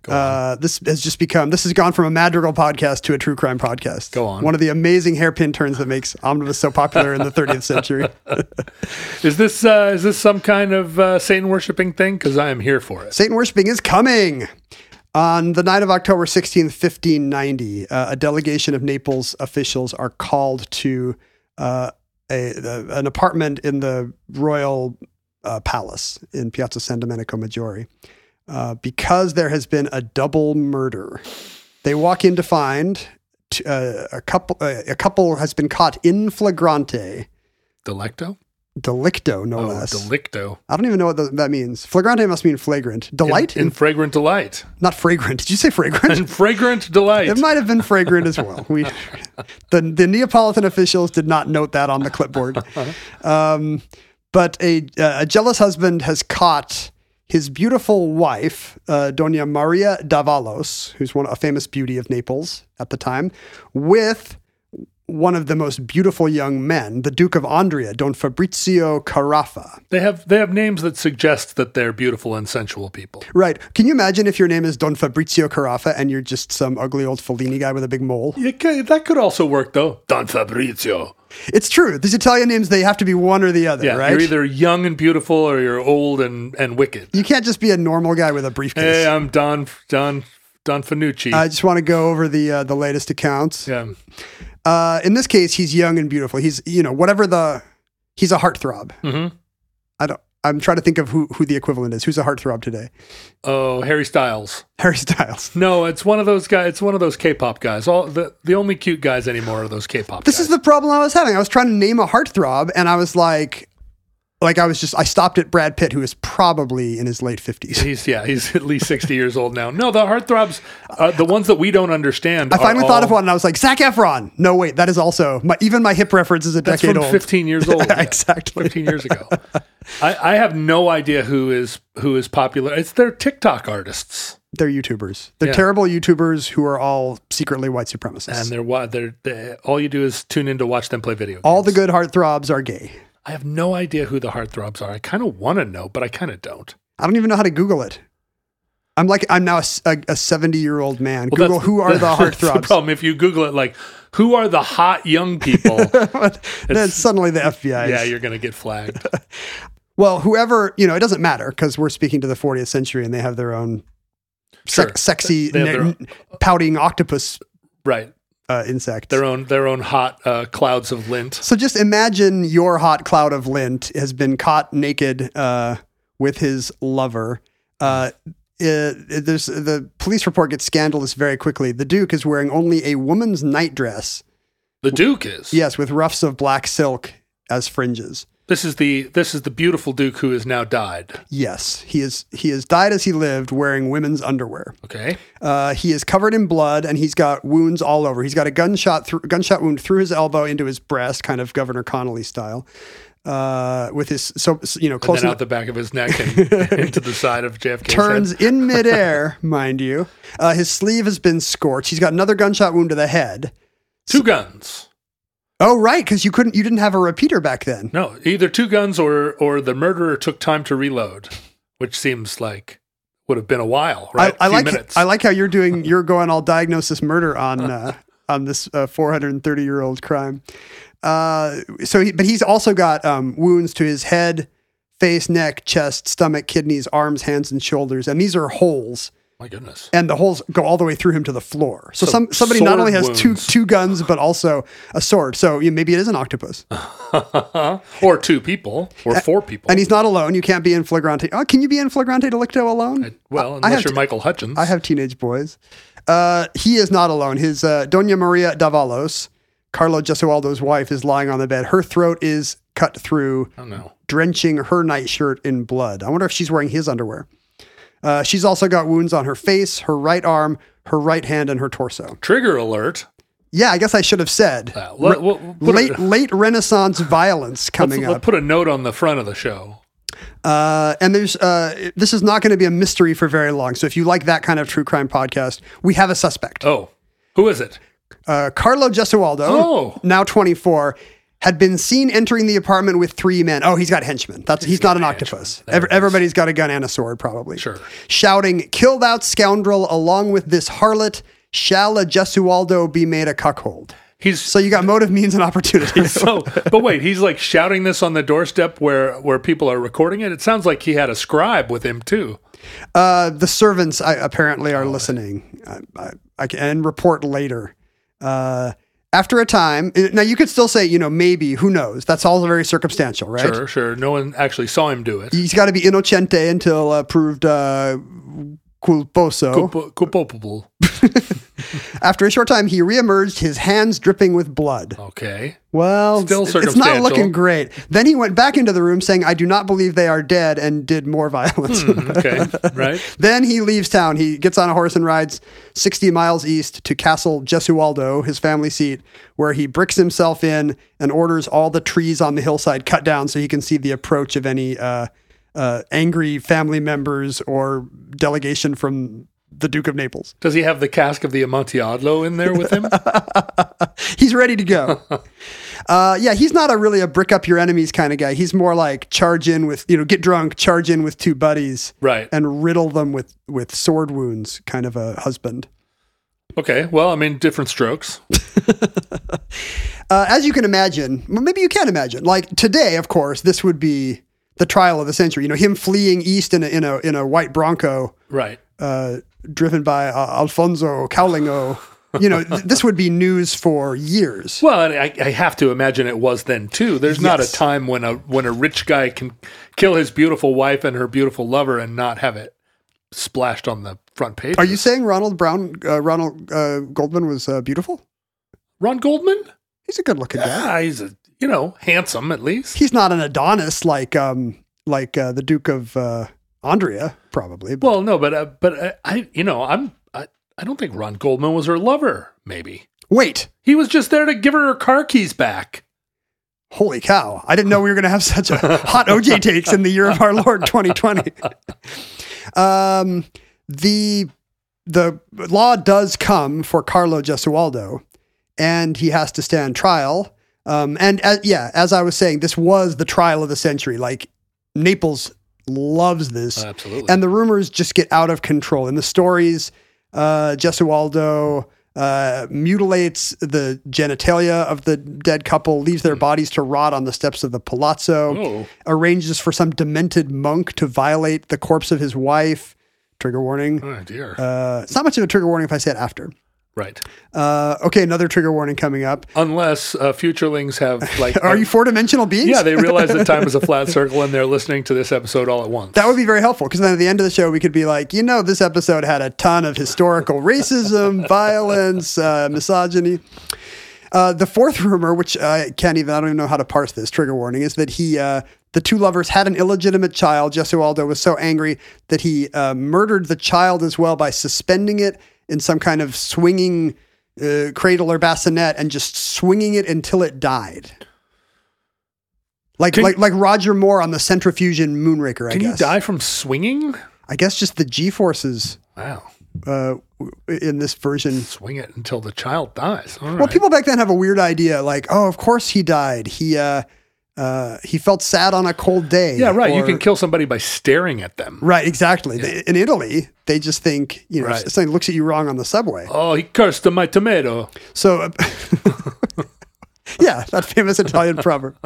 uh, this has just become this has gone from a madrigal podcast to a true crime podcast. Go on, one of the amazing hairpin turns that makes Omnibus so popular in the thirtieth century. Is this uh, is this some kind of uh, Satan worshiping thing? Because I am here for it. Satan worshiping is coming. On the night of October sixteenth, fifteen ninety, uh, a delegation of Naples officials are called to uh, a, a, an apartment in the royal uh, palace in Piazza San Domenico Maggiore uh, because there has been a double murder. They walk in to find t- uh, a couple. Uh, a couple has been caught in flagrante. Delicto? Delicto, no oh, less. Delicto. I don't even know what the, that means. Flagrante must mean flagrant. Delight? In, in fragrant delight. Not fragrant. Did you say fragrant? In fragrant delight. It might have been fragrant as well. We, the, the Neapolitan officials did not note that on the clipboard. Um, but a, a jealous husband has caught his beautiful wife, uh, Dona Maria d'Avalos, who's one, a famous beauty of Naples at the time, with... one of the most beautiful young men, the Duke of Andria, Don Fabrizio Carafa. They have they have names that suggest that they're beautiful and sensual people. Right. Can you imagine if your name is Don Fabrizio Carafa and you're just some ugly old Fellini guy with a big mole? It, that could also work, though. Don Fabrizio. It's true. These Italian names, they have to be one or the other, yeah, right? You're either young and beautiful or you're old and, and wicked. You can't just be a normal guy with a briefcase. Hey, I'm Don Don Don Finucci. I just want to go over the uh, the latest accounts. Yeah. Uh, in this case, he's young and beautiful. He's, you know, whatever the, he's a heartthrob. Mm-hmm. I don't, I'm trying to think of who, who the equivalent is. Who's a heartthrob today? Oh, Harry Styles. Harry Styles. No, it's one of those guys. It's one of those K-pop guys. All the, the only cute guys anymore are those K-pop this guys. This is the problem I was having. I was trying to name a heartthrob, and I was like, like I was just, I stopped at Brad Pitt, who is probably in his late fifties. He's, yeah, he's at least sixty years old now. No, the heartthrobs, uh, the ones that we don't understand. I finally all... thought of one, and I was like, Zac Efron. No, wait, that is also, my, even my hip reference is a decade old. That's from fifteen years old. Yeah, exactly. fifteen years ago. I, I have no idea who is who is popular. It's their TikTok artists. They're YouTubers. They're yeah. terrible YouTubers who are all secretly white supremacists. And they're, they're, they're all you do is tune in to watch them play video games. All the good heartthrobs are gay. I have no idea who the heartthrobs are. I kind of want to know, but I kind of don't. I don't even know how to Google it. I'm like, I'm now a seventy-year-old man. Well, Google, who are the heartthrobs? That's the problem. If you Google it, like, who are the hot young people? Then suddenly the F B I. Yeah, you're going to get flagged. Well, whoever, you know, it doesn't matter because we're speaking to the twentieth century and they have their own sec- sure. sexy, na- their own. pouting octopus. Right. Uh, insect. Their own their own hot uh, clouds of lint. So just imagine your hot cloud of lint has been caught naked uh, with his lover. Uh, it, it, there's, the police report gets scandalous very quickly. The Duke is wearing only a woman's nightdress. The Duke is? Yes, with ruffs of black silk as fringes. This is the this is the beautiful Duke who has now died. Yes, he is. He has died as he lived, wearing women's underwear. Okay. Uh, he is covered in blood, and he's got wounds all over. He's got a gunshot th- gunshot wound through his elbow into his breast, kind of Governor Connolly style. Uh, with his so you know close and then out the back of his neck and into the side of J F K's turns head. In midair, mind you. Uh, his sleeve has been scorched. He's got another gunshot wound to the head. Two so, guns. Oh, right, because you couldn't, you didn't have a repeater back then. No, either two guns or or the murderer took time to reload, which seems like would have been a while, right? I, I like minutes. I like how you're doing. You're going all diagnosis murder on uh, on this four hundred thirty uh, year old crime. Uh, so, he, but he's also got um, wounds to his head, face, neck, chest, stomach, kidneys, arms, hands, and shoulders, and these are holes. My goodness. And the holes go all the way through him to the floor. So, so some somebody not only has wounds. two two guns, but also a sword. So you know, maybe it is an octopus. Or two people, or uh, four people. And he's not alone. You can't be in flagrante. Oh, can you be in flagrante delicto alone? I, well, unless you're te- Michael Hutchins. I have teenage boys. Uh, he is not alone. His uh, Doña Maria Dávalos, Carlo Gesualdo's wife, is lying on the bed. Her throat is cut through, oh, no. drenching her nightshirt in blood. I wonder if she's wearing his underwear. Uh, she's also got wounds on her face, her right arm, her right hand, and her torso. Trigger alert. Yeah, I guess I should have said. Uh, let, we'll, we'll late a, late Renaissance violence coming let's, up. Let's put a note on the front of the show. Uh, and there's uh, this is not going to be a mystery for very long. So if you like that kind of true crime podcast, we have a suspect. Oh, who is it? Uh, Carlo Gesualdo, oh. now twenty-four, had been seen entering the apartment with three men. Oh, he's got henchmen. That's he's, he's not an octopus. Every, everybody's got a gun and a sword, probably. Sure. Shouting, "Kill thou scoundrel! Along with this harlot, shall a Gesualdo be made a cuckold?" He's so you got motive, means, and opportunity. So, but wait, he's like shouting this on the doorstep where where people are recording it. It sounds like he had a scribe with him too. Uh, the servants I, apparently are oh, listening I, I, I can, and report later. Uh, After a time, now you could still say, you know, maybe, who knows? That's all very circumstantial, right? Sure, sure. No one actually saw him do it. He's got to be innocente until uh, proved uh, culposo. Culp- culpable. After a short time, he reemerged, his hands dripping with blood. Okay. Well, still circumstantial. It's not looking great. Then he went back into the room saying, "I do not believe they are dead," and did more violence. Hmm, okay, right. Then he leaves town. He gets on a horse and rides sixty miles east to Castle Gesualdo, his family seat, where he bricks himself in and orders all the trees on the hillside cut down so he can see the approach of any uh, uh, angry family members or delegation from the Duke of Naples. Does he have the cask of the Amontillado in there with him? He's ready to go. uh, yeah, he's not a really a brick up your enemies kind of guy. He's more like charge in with, you know, get drunk, charge in with two buddies, right, and riddle them with, with sword wounds kind of a husband. Okay, well, I mean, different strokes. Uh, as you can imagine, maybe you can imagine, like today, of course, this would be the trial of the century. You know, him fleeing east in a in a, in a white Bronco, right? Uh, driven by uh, Alfonso Caulingo. You know, th- this would be news for years. Well, and I, I have to imagine it was then too. There's yes. not a time when a when a rich guy can kill his beautiful wife and her beautiful lover and not have it splashed on the front page. Are you saying Ronald Brown, uh, Ronald uh, Goldman was uh, beautiful? Ron Goldman? He's a good-looking yeah, guy. He's a, you know, handsome at least. He's not an Adonis like um like uh, the Duke of uh, Andrea probably. But. Well, no, but uh, but uh, I you know I'm. I don't think Ron Goldman was her lover, maybe. Wait. He was just there to give her her car keys back. Holy cow. I didn't know we were going to have such a hot O J takes in the year of our Lord twenty twenty. um, the the law does come for Carlo Gesualdo, and he has to stand trial. Um, and as, yeah, as I was saying, this was the trial of the century. Like, Naples loves this. Oh, absolutely. And the rumors just get out of control. And the stories... Uh, Gesualdo uh, mutilates the genitalia of the dead couple, leaves their bodies to rot on the steps of the palazzo, oh. arranges for some demented monk to violate the corpse of his wife. Trigger warning. Oh, dear. Uh, it's not much of a trigger warning if I say it after. Right. Uh, okay, another trigger warning coming up. Unless uh, futurelings have like... Are you four-dimensional beings? Yeah, they realize that time is a flat circle and they're listening to this episode all at once. That would be very helpful, because then at the end of the show, we could be like, you know, this episode had a ton of historical racism, violence, uh, misogyny. Uh, the fourth rumor, which I can't even... I don't even know how to parse this trigger warning, is that he... Uh, the two lovers had an illegitimate child. Gesualdo was so angry that he uh, murdered the child as well by suspending it in some kind of swinging uh, cradle or bassinet and just swinging it until it died. Like can, like like Roger Moore on the Centrifusion Moonraker, I can guess. Can you die from swinging? I guess just the G-forces. Wow. Uh, in this version. Swing it until the child dies. All right. Well, people back then have a weird idea like, oh, of course he died. He uh, uh, he felt sad on a cold day. Yeah, right. Or, you can kill somebody by staring at them. Right, exactly. Yeah. They, in Italy... They just think, you know, right. something looks at you wrong on the subway. Oh, he cursed my tomato. So, uh, yeah, that famous Italian proverb.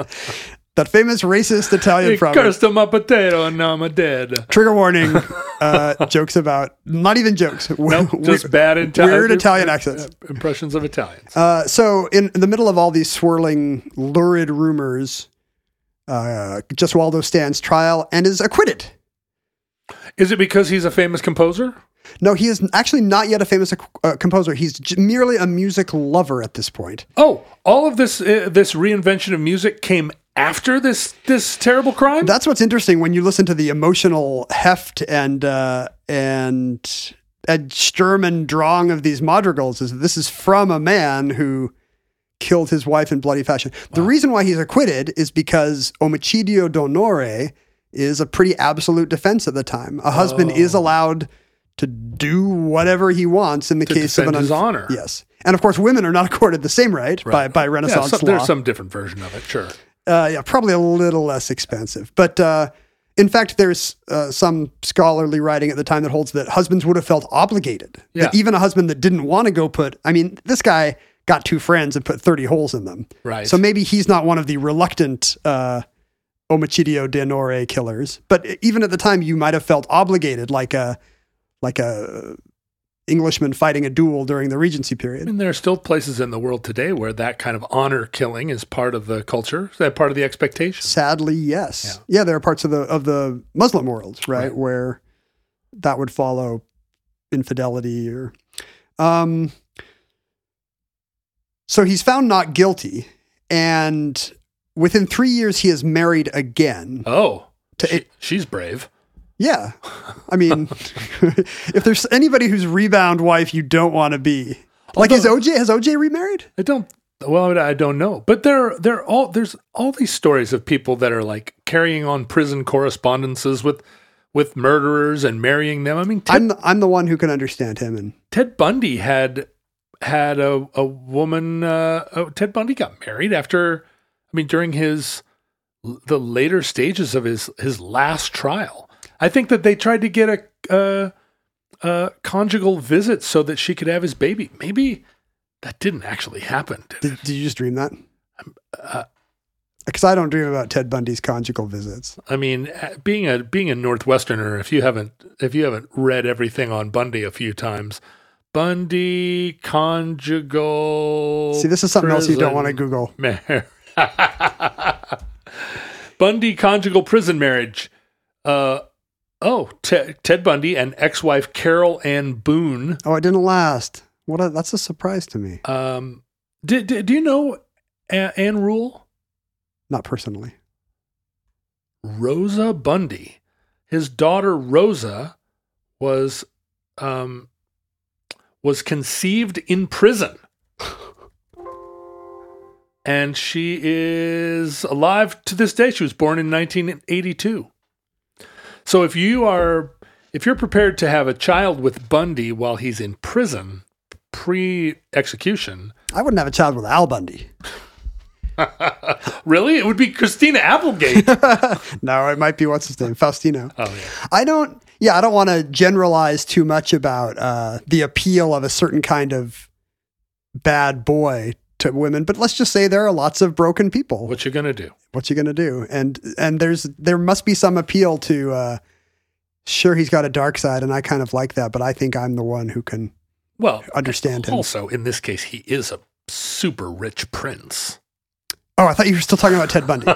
That famous racist Italian he proverb. He cursed my potato and now I'm dead. Trigger warning, uh, jokes about, not even jokes. Nope, weird, just bad Italian. Weird Italian accents. Impressions of Italians. Uh, so in, in the middle of all these swirling, lurid rumors, uh, Gesualdo stands trial and is acquitted. Is it because he's a famous composer? No, he is actually not yet a famous uh, composer. He's j- merely a music lover at this point. Oh, all of this uh, this reinvention of music came after this this terrible crime? That's what's interesting when you listen to the emotional heft and uh, and and Sturm and Drang of these madrigals. Is that this is from a man who killed his wife in bloody fashion. Wow. The reason why he's acquitted is because omicidio d'onore is a pretty absolute defense at the time. A husband oh. is allowed to do whatever he wants in the to case of an un- his honor. Yes, and of course, women are not accorded the same right, right. by by Renaissance yeah, so, law. There's some different version of it, sure. Uh, yeah, probably a little less expensive, but uh, in fact, there's uh, some scholarly writing at the time that holds that husbands would have felt obligated. Yeah. That even a husband that didn't want to go put. I mean, this guy got two friends and put thirty holes in them. Right. So maybe he's not one of the reluctant. Uh, Omicidio d'onore killers, but even at the time, you might have felt obligated, like a like a Englishman fighting a duel during the Regency period. And there are still places in the world today where that kind of honor killing is part of the culture, is that part of the expectation. Sadly, yes, yeah, yeah there are parts of the of the Muslim world, right, right. where that would follow infidelity or. Um, so he's found not guilty, and. Within three years, he is married again. Oh, to she, she's brave. Yeah. I mean, if there's anybody who's rebound wife, you don't want to be. Like, although, is O J, has O J remarried? I don't, well, I don't know. But there, there all, there's all these stories of people that are like carrying on prison correspondences with, with murderers and marrying them. I mean, Ted, I'm, the, I'm the one who can understand him. And Ted Bundy had, had a, a woman, uh, oh, Ted Bundy got married after... I mean, during his the later stages of his, his last trial, I think that they tried to get a, uh, a conjugal visit so that she could have his baby. Maybe that didn't actually happen. Did, did, did you just dream that? uh, because I don't dream about Ted Bundy's conjugal visits. I mean, being a being a Northwesterner, if you haven't if you haven't read everything on Bundy a few times, Bundy conjugal. See, this is something else you don't want to Google. Bundy conjugal prison marriage. Uh, oh, T- Ted Bundy and ex-wife Carol Ann Boone. Oh, it didn't last. What? A, that's a surprise to me. Um, do, do, do you know a- Ann Rule? Not personally. Rosa Bundy. His daughter Rosa was um, was conceived in prison. And she is alive to this day. She was born in nineteen eighty-two. So if you are if you're prepared to have a child with Bundy while he's in prison pre-execution, I wouldn't have a child with Al Bundy. Really? It would be Christina Applegate. No, it might be what's his name? Faustino. Oh yeah. I don't yeah, I don't want to generalize too much about uh, the appeal of a certain kind of bad boy to women, but let's just say there are lots of broken people. What you gonna do? What you gonna do? And and there's there must be some appeal to uh, sure, he's got a dark side and I kind of like that, but I think I'm the one who can well understand him. Also, in this case, he is a super rich prince. Oh, I thought you were still talking about Ted Bundy.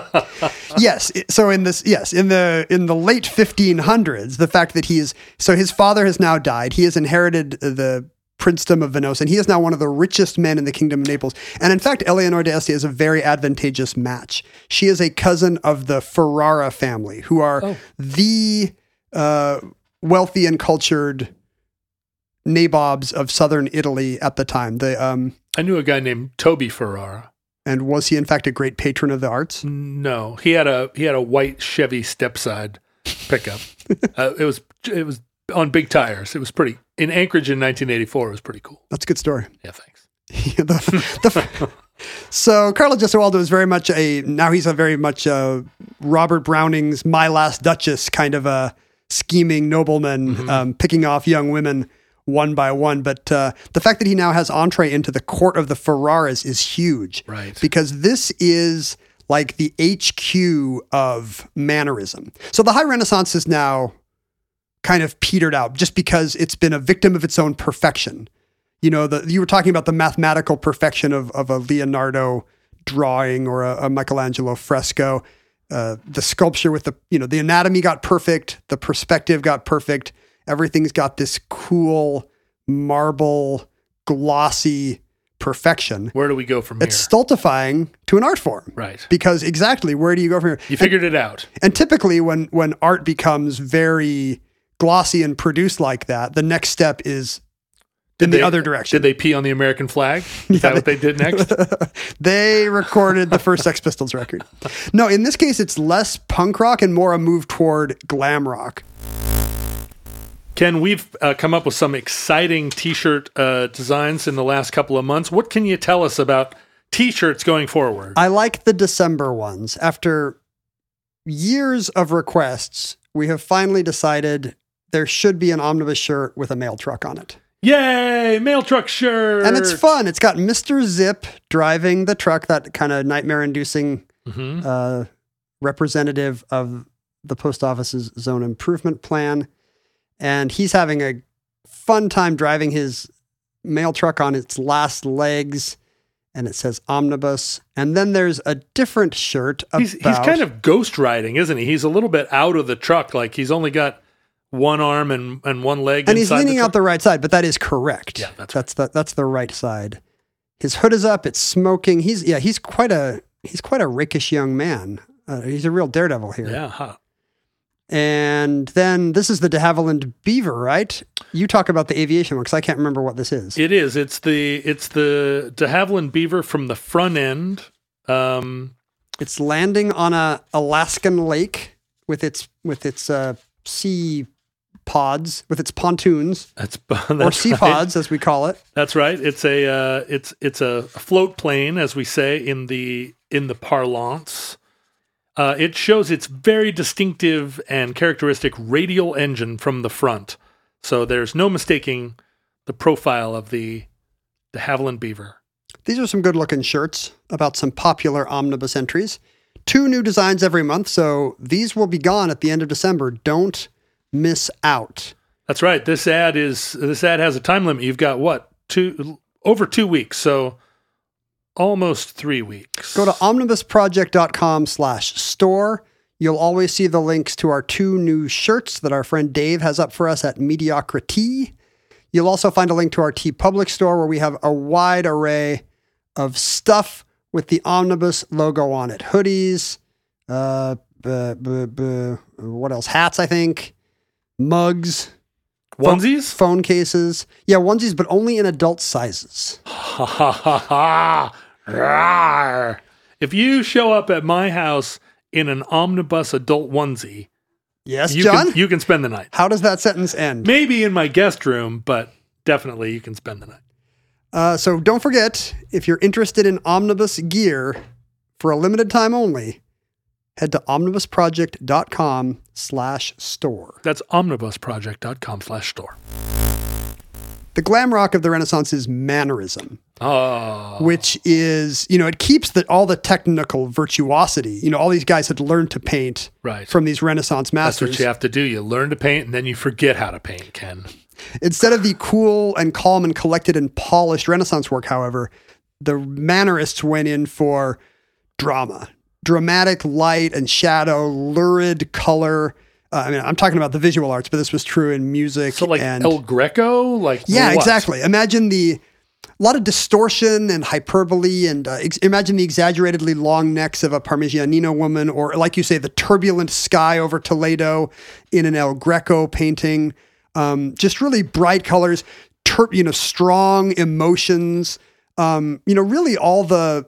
Yes. So in this, yes, in the in the late fifteen hundreds, the fact that he is, so his father has now died. He has inherited the princedom of Venosa, and he is now one of the richest men in the kingdom of Naples. And in fact, Eleonora d'Este is a very advantageous match. She is a cousin of the Ferrara family, who are oh. the uh, wealthy and cultured nabobs of southern Italy at the time. The um, I knew a guy named Toby Ferrara. And was he in fact a great patron of the arts? No, he had a he had a white Chevy stepside pickup. uh, it was it was on big tires. It was pretty in Anchorage in nineteen eighty-four. It was pretty cool. That's a good story. Yeah, thanks. the, the, so Carlo Gesualdo is very much a now he's a very much a Robert Browning's My Last Duchess kind of a scheming nobleman, mm-hmm. um, picking off young women one by one, but uh, the fact that he now has entree into the court of the Ferraras is huge, right? Because this is like the H Q of mannerism. So the high Renaissance is now kind of petered out, just because it's been a victim of its own perfection. You know, the, you were talking about the mathematical perfection of of a Leonardo drawing or a, a Michelangelo fresco. Uh, the sculpture with the you know the anatomy got perfect, the perspective got perfect. Everything's got this cool, marble, glossy perfection. Where do we go from here? It's stultifying to an art form. Right. Because exactly, where do you go from here? You figured and, it out. And typically when when art becomes very glossy and produced like that, the next step is in the other direction. Did they pee on the American flag? Is yeah, that what they, they did next? They recorded the first Sex Pistols record. No, in this case, it's less punk rock and more a move toward glam rock. Ken, we've uh, come up with some exciting t-shirt uh, designs in the last couple of months. What can you tell us about t-shirts going forward? I like the December ones. After years of requests, we have finally decided there should be an omnibus shirt with a mail truck on it. Yay, mail truck shirt! And it's fun. It's got Mister Zip driving the truck, that kind of nightmare-inducing mm-hmm. uh, representative of the post office's zone improvement plan. And he's having a fun time driving his mail truck on its last legs, and it says omnibus. And then there's a different shirt about... He's, he's kind of ghost riding, isn't he? He's a little bit out of the truck, like he's only got one arm and, and one leg. And he's leaning the out the right side, but that is correct. Yeah, that's right. That's the, that's the right side. His hood is up. It's smoking. He's yeah. He's quite a he's quite a rakish young man. Uh, he's a real daredevil here. Yeah. Huh. And then this is the de Havilland Beaver, right? You talk about the aviation one because I can't remember what this is. It is. It's the it's the de Havilland Beaver from the front end. Um, it's landing on a Alaskan lake with its with its uh, sea pods, with its pontoons. That's, that's or sea right. pods, as we call it. That's right. It's a uh, it's it's a float plane, as we say in the in the parlance. Uh, it shows its very distinctive and characteristic radial engine from the front. So there's no mistaking the profile of the de Havilland Beaver. These are some good-looking shirts about some popular omnibus entries. Two new designs every month, so these will be gone at the end of December. Don't miss out. That's right. This ad is this ad has a time limit. You've got, what, two over two weeks, so almost three weeks. Go to omnibusproject.com slash store. You'll always see the links to our two new shirts that our friend Dave has up for us at Mediocrity. You'll also find a link to our TeePublic store where we have a wide array of stuff with the Omnibus logo on it. Hoodies, uh, b- b- b- what else? Hats, I think. Mugs. Onesies? Phone cases. Yeah, onesies, but only in adult sizes. Ha ha ha ha. Rawr. If you show up at my house in an Omnibus adult onesie, yes, you John? Can, you can spend the night. How does that sentence end? Maybe in my guest room, but definitely you can spend the night. Uh, so don't forget, if you're interested in Omnibus gear for a limited time only, head to omnibusproject.com slash store. That's omnibusproject.com slash store. The glam rock of the Renaissance is mannerism, oh. which is, you know, it keeps the, all the technical virtuosity. You know, all these guys had learned to paint right. from these Renaissance masters. That's what you have to do. You learn to paint, and then you forget how to paint, Ken. Instead of the cool and calm and collected and polished Renaissance work, however, the mannerists went in for drama, dramatic light and shadow, lurid color. Uh, I mean, I'm talking about the visual arts, but this was true in music. So like and, El Greco? like Yeah, what? exactly. Imagine the a lot of distortion and hyperbole, and uh, ex- imagine the exaggeratedly long necks of a Parmigianino woman, or like you say, the turbulent sky over Toledo in an El Greco painting. Um, just really bright colors, ter- you know, strong emotions, um, you know, really all the,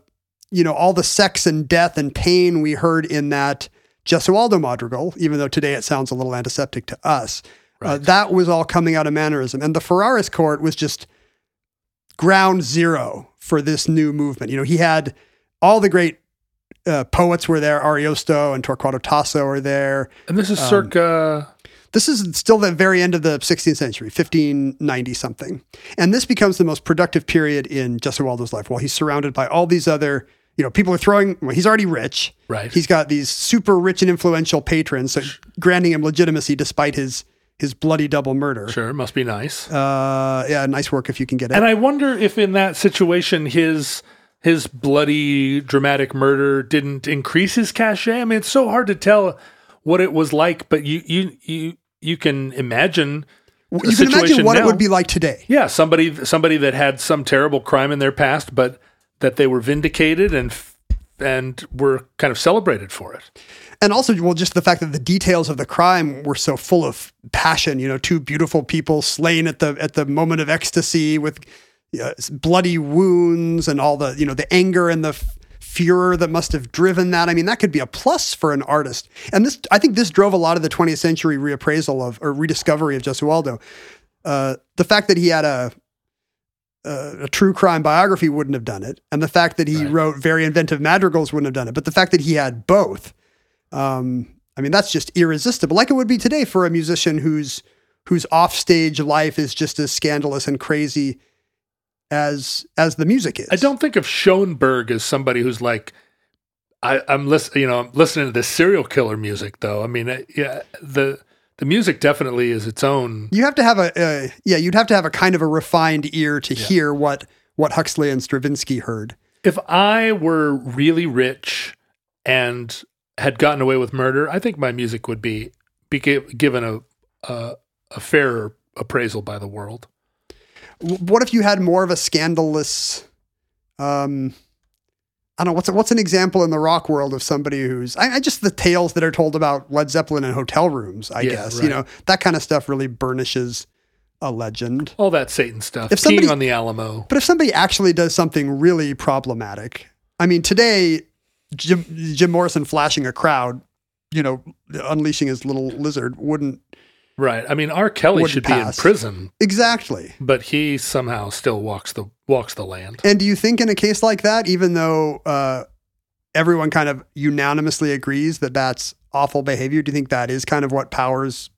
you know, all the sex and death and pain we heard in that Gesualdo madrigal, even though today it sounds a little antiseptic to us, right. uh, that was all coming out of mannerism. And the Ferraris court was just ground zero for this new movement. You know, he had all the great uh, poets were there, Ariosto and Torquato Tasso are there. And this is um, circa... This is still the very end of the sixteenth century, fifteen ninety something. And this becomes the most productive period in Gesualdo's life while he's surrounded by all these other... You know, people are throwing, well, he's already rich. Right. He's got these super rich and influential patrons, so granting him legitimacy despite his his bloody double murder. Sure, must be nice. Uh, yeah, nice work if you can get it. And I wonder if in that situation his his bloody dramatic murder didn't increase his cachet. I mean, it's so hard to tell what it was like, but you you you you can imagine well, you can imagine what now. It would be like today. Yeah, somebody somebody that had some terrible crime in their past, but that they were vindicated and and were kind of celebrated for it. And also, well, just the fact that the details of the crime were so full of passion, you know, two beautiful people slain at the at the moment of ecstasy with uh, bloody wounds and all the, you know, the anger and the f- furor that must have driven that. I mean, that could be a plus for an artist. And this, I think this drove a lot of the twentieth century reappraisal of, or rediscovery of Gesualdo. Uh, the fact that he had a, Uh, a true crime biography wouldn't have done it. And the fact that he right. wrote very inventive madrigals wouldn't have done it. But the fact that he had both, um, I mean, that's just irresistible. Like it would be today for a musician whose whose offstage life is just as scandalous and crazy as as the music is. I don't think of Schoenberg as somebody who's like, I, I'm listening, you know, I'm listening to this serial killer music though. I mean, yeah, the. The music definitely is its own. You have to have a, uh, yeah, you'd have to have a kind of a refined ear to yeah. hear what, what Huxley and Stravinsky heard. If I were really rich and had gotten away with murder, I think my music would be, be given a, a, a fairer appraisal by the world. What if you had more of a scandalous, um, I don't know, what's, a, what's an example in the rock world of somebody who's... I, I just the tales that are told about Led Zeppelin in hotel rooms, I yeah, guess. Right. You know, that kind of stuff really burnishes a legend. All that Satan stuff, if somebody, King on the Alamo. But if somebody actually does something really problematic... I mean, today, Jim, Jim Morrison flashing a crowd, you know, unleashing his little lizard wouldn't... Right. I mean, R. Kelly should pass. Be in prison. Exactly. But he somehow still walks the walks the land. And do you think in a case like that, even though uh, everyone kind of unanimously agrees that that's awful behavior, do you think that is kind of what powers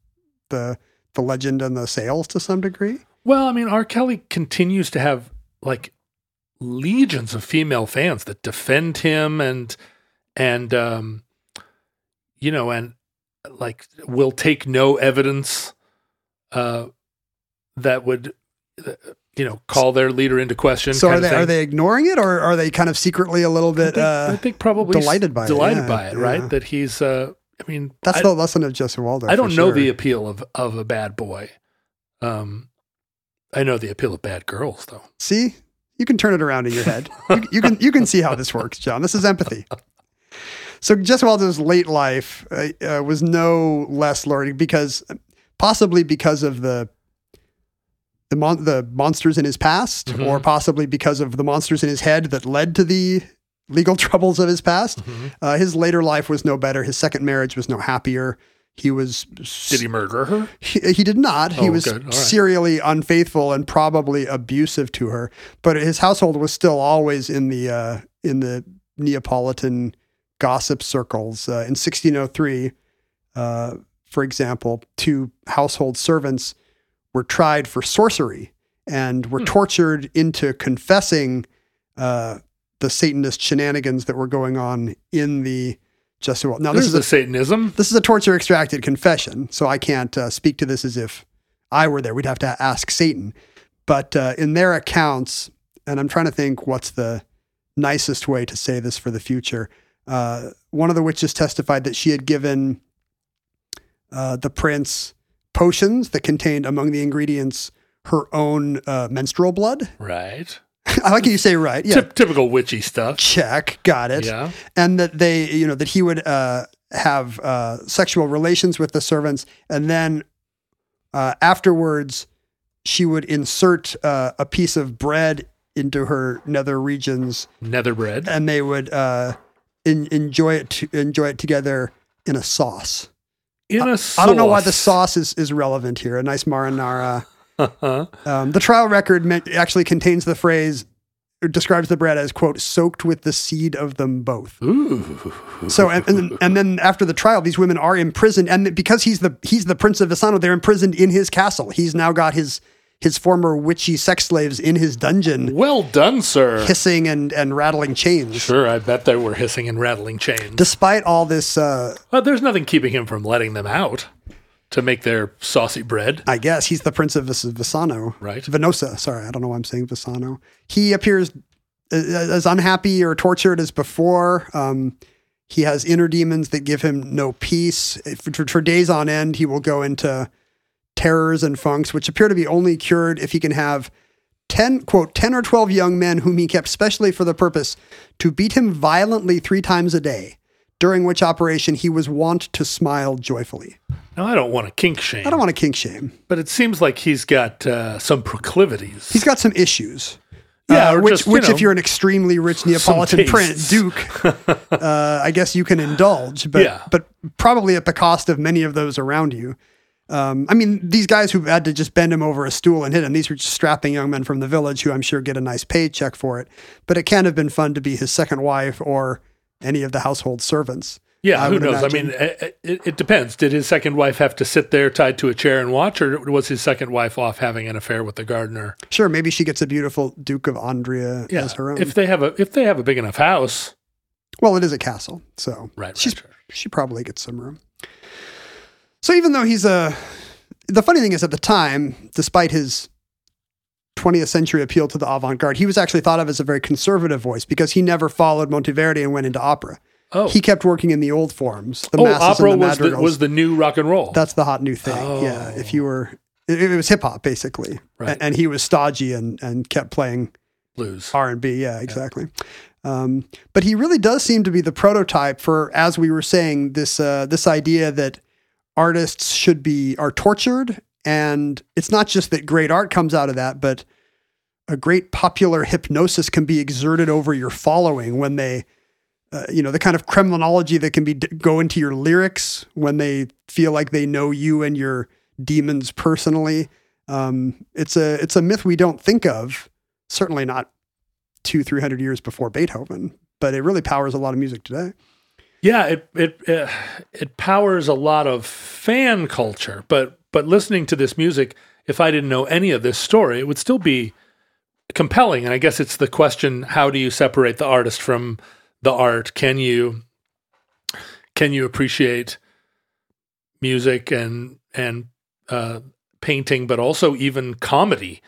the the legend and the sales to some degree? Well, I mean, R. Kelly continues to have like legions of female fans that defend him and, and, um, you know, and like will take no evidence, uh, that would, uh, you know, call their leader into question. So are they, are they ignoring it, or are they kind of secretly a little bit, I think, uh, I think probably delighted by delighted it, yeah, by it, right? Yeah. That he's, uh, I mean, that's I, the lesson of Jesse Waldorf. I don't know sure. the appeal of, of a bad boy. Um, I know the appeal of bad girls, though. See, you can turn it around in your head. you, you can you can see how this works, John. This is empathy. So Jesse Waldorf's late life uh, uh, was no less learning, because possibly because of the the mon- the monsters in his past, mm-hmm. or possibly because of the monsters in his head that led to the legal troubles of his past. Mm-hmm. Uh, his later life was no better. His second marriage was no happier. He was... Did he murder her? He, he did not. Oh, he was right. serially unfaithful and probably abusive to her. But his household was still always in the uh, in the Neapolitan gossip circles. Uh, in sixteen oh three, uh, for example, two household servants were tried for sorcery and were hmm. tortured into confessing uh, the Satanist shenanigans that were going on in the... Just well. Now, There's this is a Satanism. This is a torture extracted confession, so I can't uh, speak to this as if I were there. We'd have to ask Satan. But uh, in their accounts, and I'm trying to think what's the nicest way to say this for the future, uh, one of the witches testified that she had given uh, the prince potions that contained among the ingredients her own uh, menstrual blood. Right. I like how you say right. Yeah. Typical witchy stuff. Check. Got it. Yeah. And that they, you know, that he would uh, have uh, sexual relations with the servants. And then uh, afterwards, she would insert uh, a piece of bread into her nether regions. Nether bread. And they would uh, in, enjoy it to, enjoy it together in a sauce. In a I, sauce. I don't know why the sauce is, is relevant here. A nice marinara. Uh-huh. Um, the trial record meant, actually contains the phrase, or describes the bread as, quote, soaked with the seed of them both. Ooh. So, and, and, and then after the trial, these women are imprisoned. And because he's the he's the Prince of Visano, they're imprisoned in his castle. He's now got his his former witchy sex slaves in his dungeon. Well done, sir. Hissing and, and rattling chains. Sure, I bet they were hissing and rattling chains. Despite all this... Uh, well, there's nothing keeping him from letting them out. To make their saucy bread. I guess. He's the Prince of Vis- Visano. Right. Venosa. Sorry, I don't know why I'm saying Visano. He appears as unhappy or tortured as before. Um, he has inner demons that give him no peace. For, for days on end, he will go into terrors and funks, which appear to be only cured if he can have ten, quote, ten or twelve young men whom he kept specially for the purpose to beat him violently three times a day, during which operation he was wont to smile joyfully. Now, I don't want to kink shame. I don't want to kink shame. But it seems like he's got uh, some proclivities. He's got some issues. Yeah, uh, which, just, you which know, if you're an extremely rich Neapolitan prince, Duke, uh, I guess you can indulge, but yeah. but probably at the cost of many of those around you. Um, I mean, these guys who had to just bend him over a stool and hit him, these were just strapping young men from the village who I'm sure get a nice paycheck for it. But it can have been fun to be his second wife or any of the household servants. Yeah, I who knows? Imagine. I mean, it, it depends. Did his second wife have to sit there tied to a chair and watch, or was his second wife off having an affair with the gardener? Sure, maybe she gets a beautiful Duke of Andria yeah, as her own. If they have a if they have a big enough house. Well, it is a castle, so right, she's, right, sure. she probably gets some room. So even though he's a... The funny thing is, at the time, despite his twentieth century appeal to the avant-garde, he was actually thought of as a very conservative voice because he never followed Monteverdi and went into opera. Oh. He kept working in the old forms. The oh, masses opera and the was, the, was the new rock and roll. That's the hot new thing. Oh. Yeah, if you were, it, it was hip hop basically, right. and, and he was stodgy and and kept playing blues, R and B. Yeah, exactly. Yeah. Um, but he really does seem to be the prototype for, as we were saying, this uh, this idea that artists should be are tortured, and it's not just that great art comes out of that, but a great popular hypnosis can be exerted over your following when they. Uh, you know, the kind of Kremlinology that can be d- go into your lyrics when they feel like they know you and your demons personally. Um, it's a it's a myth we don't think of, certainly not two, three hundred years before Beethoven, but it really powers a lot of music today. Yeah, it it uh, it powers a lot of fan culture, but but listening to this music, if I didn't know any of this story, it would still be compelling. And I guess it's the question, how do you separate the artist from the art? Can you can you appreciate music and and uh, painting, but also even comedy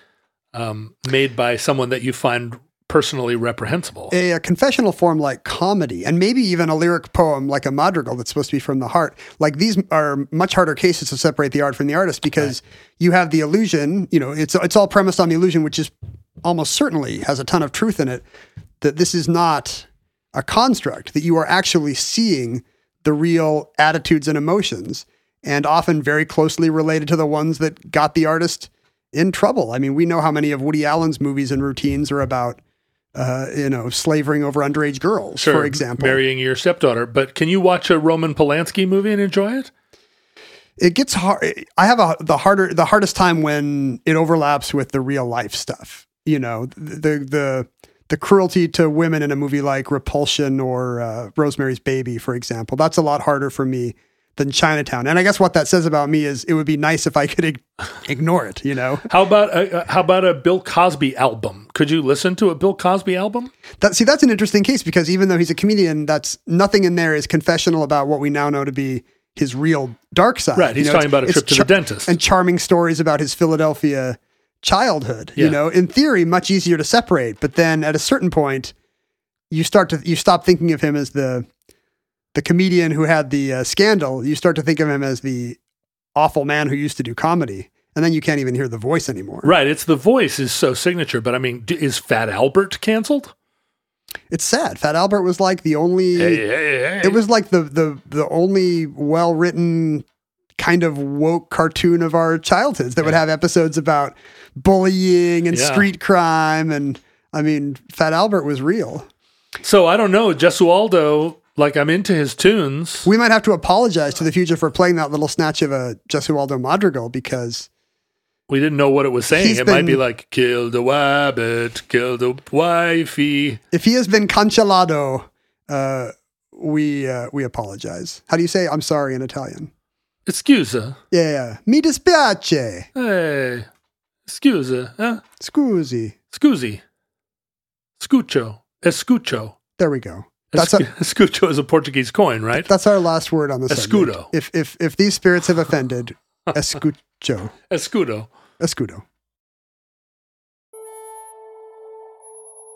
um, made by someone that you find personally reprehensible? A, a confessional form like comedy, and maybe even a lyric poem like a madrigal that's supposed to be from the heart. Like, these are much harder cases to separate the art from the artist, because right. you have the illusion, you know, it's it's all premised on the illusion, which is almost certainly has a ton of truth in it, that this is not a construct, that you are actually seeing the real attitudes and emotions, and often very closely related to the ones that got the artist in trouble. I mean, we know how many of Woody Allen's movies and routines are about Uh, you know, slavering over underage girls, sure, for example. Marrying your stepdaughter. But can you watch a Roman Polanski movie and enjoy it? It gets hard. I have a, the harder, the hardest time when it overlaps with the real life stuff. You know, the the the cruelty to women in a movie like Repulsion or uh, Rosemary's Baby, for example. That's a lot harder for me than Chinatown. And I guess what that says about me is it would be nice if I could ig- ignore it, you know? How about a, how about a Bill Cosby album? Could you listen to a Bill Cosby album? That, see, that's an interesting case, because even though he's a comedian, that's nothing in there is confessional about what we now know to be his real dark side. Right, he's you know, talking about a trip to char- the dentist. And charming stories about his Philadelphia childhood, yeah. you know? In theory, much easier to separate, but then at a certain point, you start to, you stop thinking of him as the... the comedian who had the uh, scandal. You start to think of him as the awful man who used to do comedy, and then you can't even hear the voice anymore. Right. It's the voice is so signature, but I mean, d- is Fat Albert canceled? It's sad. Fat Albert was like the only, hey, hey, hey. it was like the, the, the only well-written kind of woke cartoon of our childhoods that yeah. would have episodes about bullying and yeah. street crime. And I mean, Fat Albert was real. So I don't know. Gesualdo, like, I'm into his tunes. We might have to apologize to the future for playing that little snatch of a Gesualdo madrigal, because we didn't know what it was saying. It been, might be like, kill the wabbit, kill the wifey. If he has been cancellado, uh, we uh, we apologize. How do you say I'm sorry in Italian? Scusa. Yeah. Mi dispiace. Hey. Scusa. Huh? Scusi. Scusi. Scucho. Escucho. There we go. That's Escu- a, Escudo is a Portuguese coin, right? That's our last word on this. Escudo. Segment. If if if these spirits have offended, Escudo. Escudo. Escudo.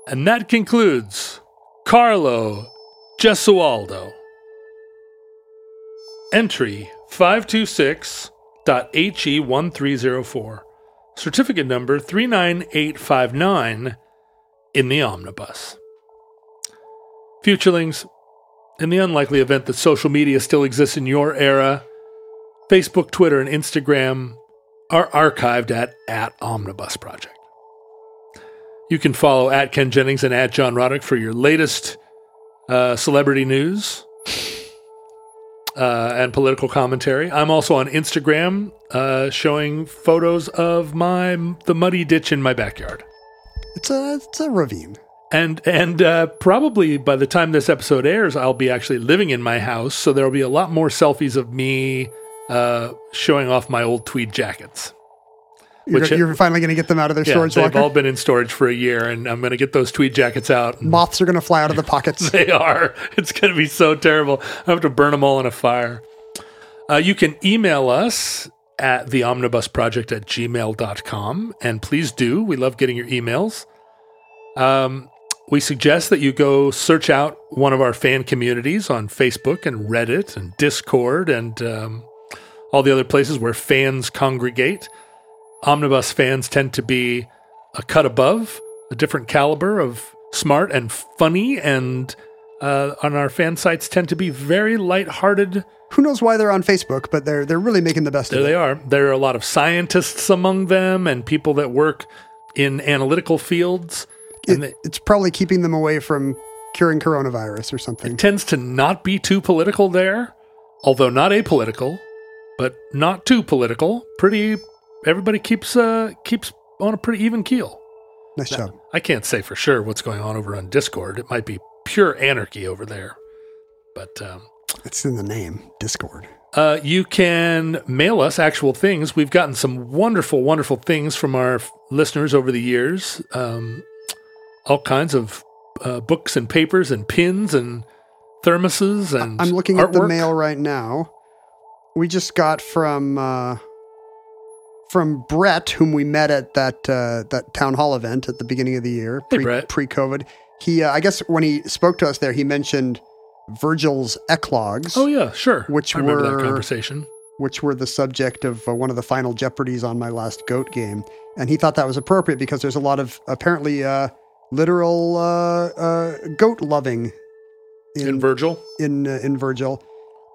And that concludes Carlo Gesualdo. Entry five two six dot H E one three zero four. Certificate number three nine eight five nine in the omnibus. Futurelings, in the unlikely event that social media still exists in your era, Facebook, Twitter, and Instagram are archived at, at Omnibus Project. You can follow at Ken Jennings and at John Roddick for your latest uh, celebrity news uh, and political commentary. I'm also on Instagram uh, showing photos of my the muddy ditch in my backyard. It's a, it's a ravine. And and uh, probably by the time this episode airs, I'll be actually living in my house, so there'll be a lot more selfies of me uh, showing off my old tweed jackets. You're, which, you're finally going to get them out of their yeah, storage locker? They've all been in storage for a year, and I'm going to get those tweed jackets out. Moths are going to fly out of the pockets. They are. It's going to be so terrible. I have to burn them all in a fire. Uh, you can email us at the omnibus project at gmail dot com, and please do. We love getting your emails. Um... We suggest that you go search out one of our fan communities on Facebook and Reddit and Discord and um, all the other places where fans congregate. Omnibus fans tend to be a cut above, a different caliber of smart and funny, and uh, on our fan sites tend to be very lighthearted. Who knows why they're on Facebook, but they're they're really making the best of it. There they are. There are a lot of scientists among them and people that work in analytical fields. It, they, it's probably keeping them away from curing coronavirus or something. It tends to not be too political there, although not apolitical, but not too political. Pretty, everybody keeps uh, keeps on a pretty even keel. Nice now, job. I can't say for sure what's going on over on Discord. It might be pure anarchy over there, but um, it's in the name, Discord. Uh, you can mail us actual things. We've gotten some wonderful, wonderful things from our f- listeners over the years. Um, all kinds of uh, books and papers and pins and thermoses and I'm looking artwork. At the mail right now. We just got from uh, from Brett, whom we met at that uh, that town hall event at the beginning of the year, pre, hey, Brett. pre-COVID. He, uh, I guess, when he spoke to us there, he mentioned Virgil's Eclogues. Oh yeah, sure. Which I were remember that conversation. Which were the subject of uh, one of the final Jeopardies on my last Goat game, and he thought that was appropriate because there's a lot of apparently uh, literal uh, uh, goat loving in, in Virgil. In uh, in Virgil.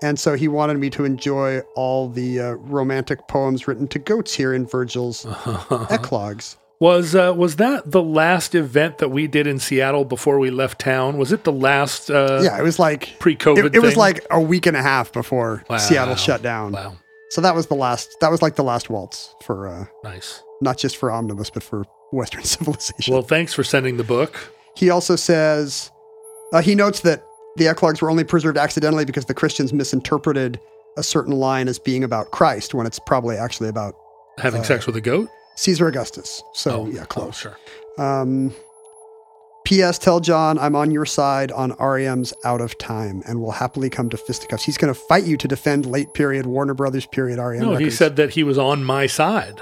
And so he wanted me to enjoy all the uh, romantic poems written to goats here in Virgil's uh-huh. Eclogues. Was uh, was that the last event that we did in Seattle before we left town? Was it the last? Uh, yeah, it was like pre-COVID. It, it thing? was like a week and a half before wow. Seattle shut down. Wow! So that was the last. That was like the last waltz for uh, nice. Not just for Omnibus, but for Western civilization. Well, thanks for sending the book. He also says uh, he notes that the Eclogues were only preserved accidentally because the Christians misinterpreted a certain line as being about Christ when it's probably actually about having uh, sex with a goat. Caesar Augustus. So, oh, yeah, close. Oh, sure. Um, P S Tell John I'm on your side on R E M's Out of Time and will happily come to fisticuffs. He's going to fight you to defend late period Warner Brothers period R E M No, records. He said that he was on my side.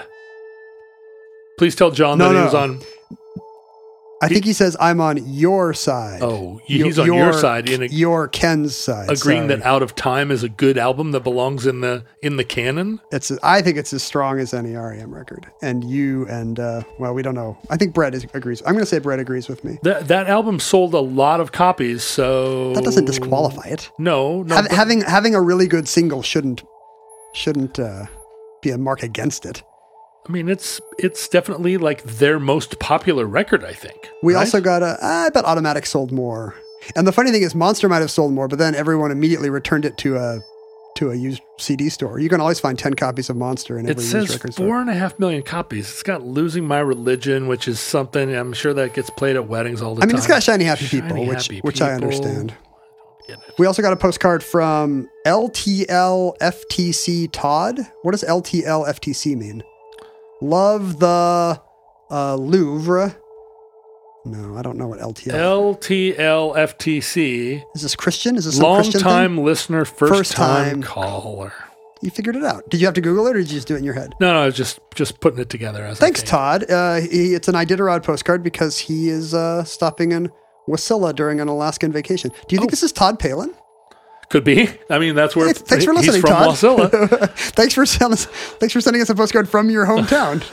Please tell John no, that no. he was on... I he, think he says, I'm on your side. Oh, he's your, on your, your side. In a, your Ken's side. Agreeing sorry. that Out of Time is a good album that belongs in the in the canon? It's. I think it's as strong as any R E M record. And you and, uh, well, we don't know. I think Brett is, agrees. I'm going to say Brett agrees with me. That, that album sold a lot of copies, so... That doesn't disqualify it. No. no Hav- having having a really good single shouldn't, shouldn't uh, be a mark against it. I mean, it's it's definitely like their most popular record, I think. We right? also got a, I bet Automatic sold more. And the funny thing is Monster might have sold more, but then everyone immediately returned it to a to a used C D store. You can always find ten copies of Monster in every used record store. It says four and a half million copies. It's got Losing My Religion, which is something, I'm sure that gets played at weddings all the time. I mean, time. It's got Shiny Happy People, Shiny which, happy which people. I understand. We also got a postcard from L T L F T C Todd. What does L T L F T C mean? Love the uh, Louvre. No, I don't know what L T L. L T L F T C. Is this Christian? Is this some Christian thing? Long-time listener, first, first time, time caller. You figured it out. Did you have to Google it, or did you just do it in your head? No, no, I was just, just putting it together. As Thanks, I Todd. Uh, he, it's an Iditarod postcard because he is uh, stopping in Wasilla during an Alaskan vacation. Do you oh. think this is Todd Palin? Could be. I mean, that's where hey, thanks for listening, he's from Todd. Wasilla. thanks, for send us, thanks for sending us a postcard from your hometown.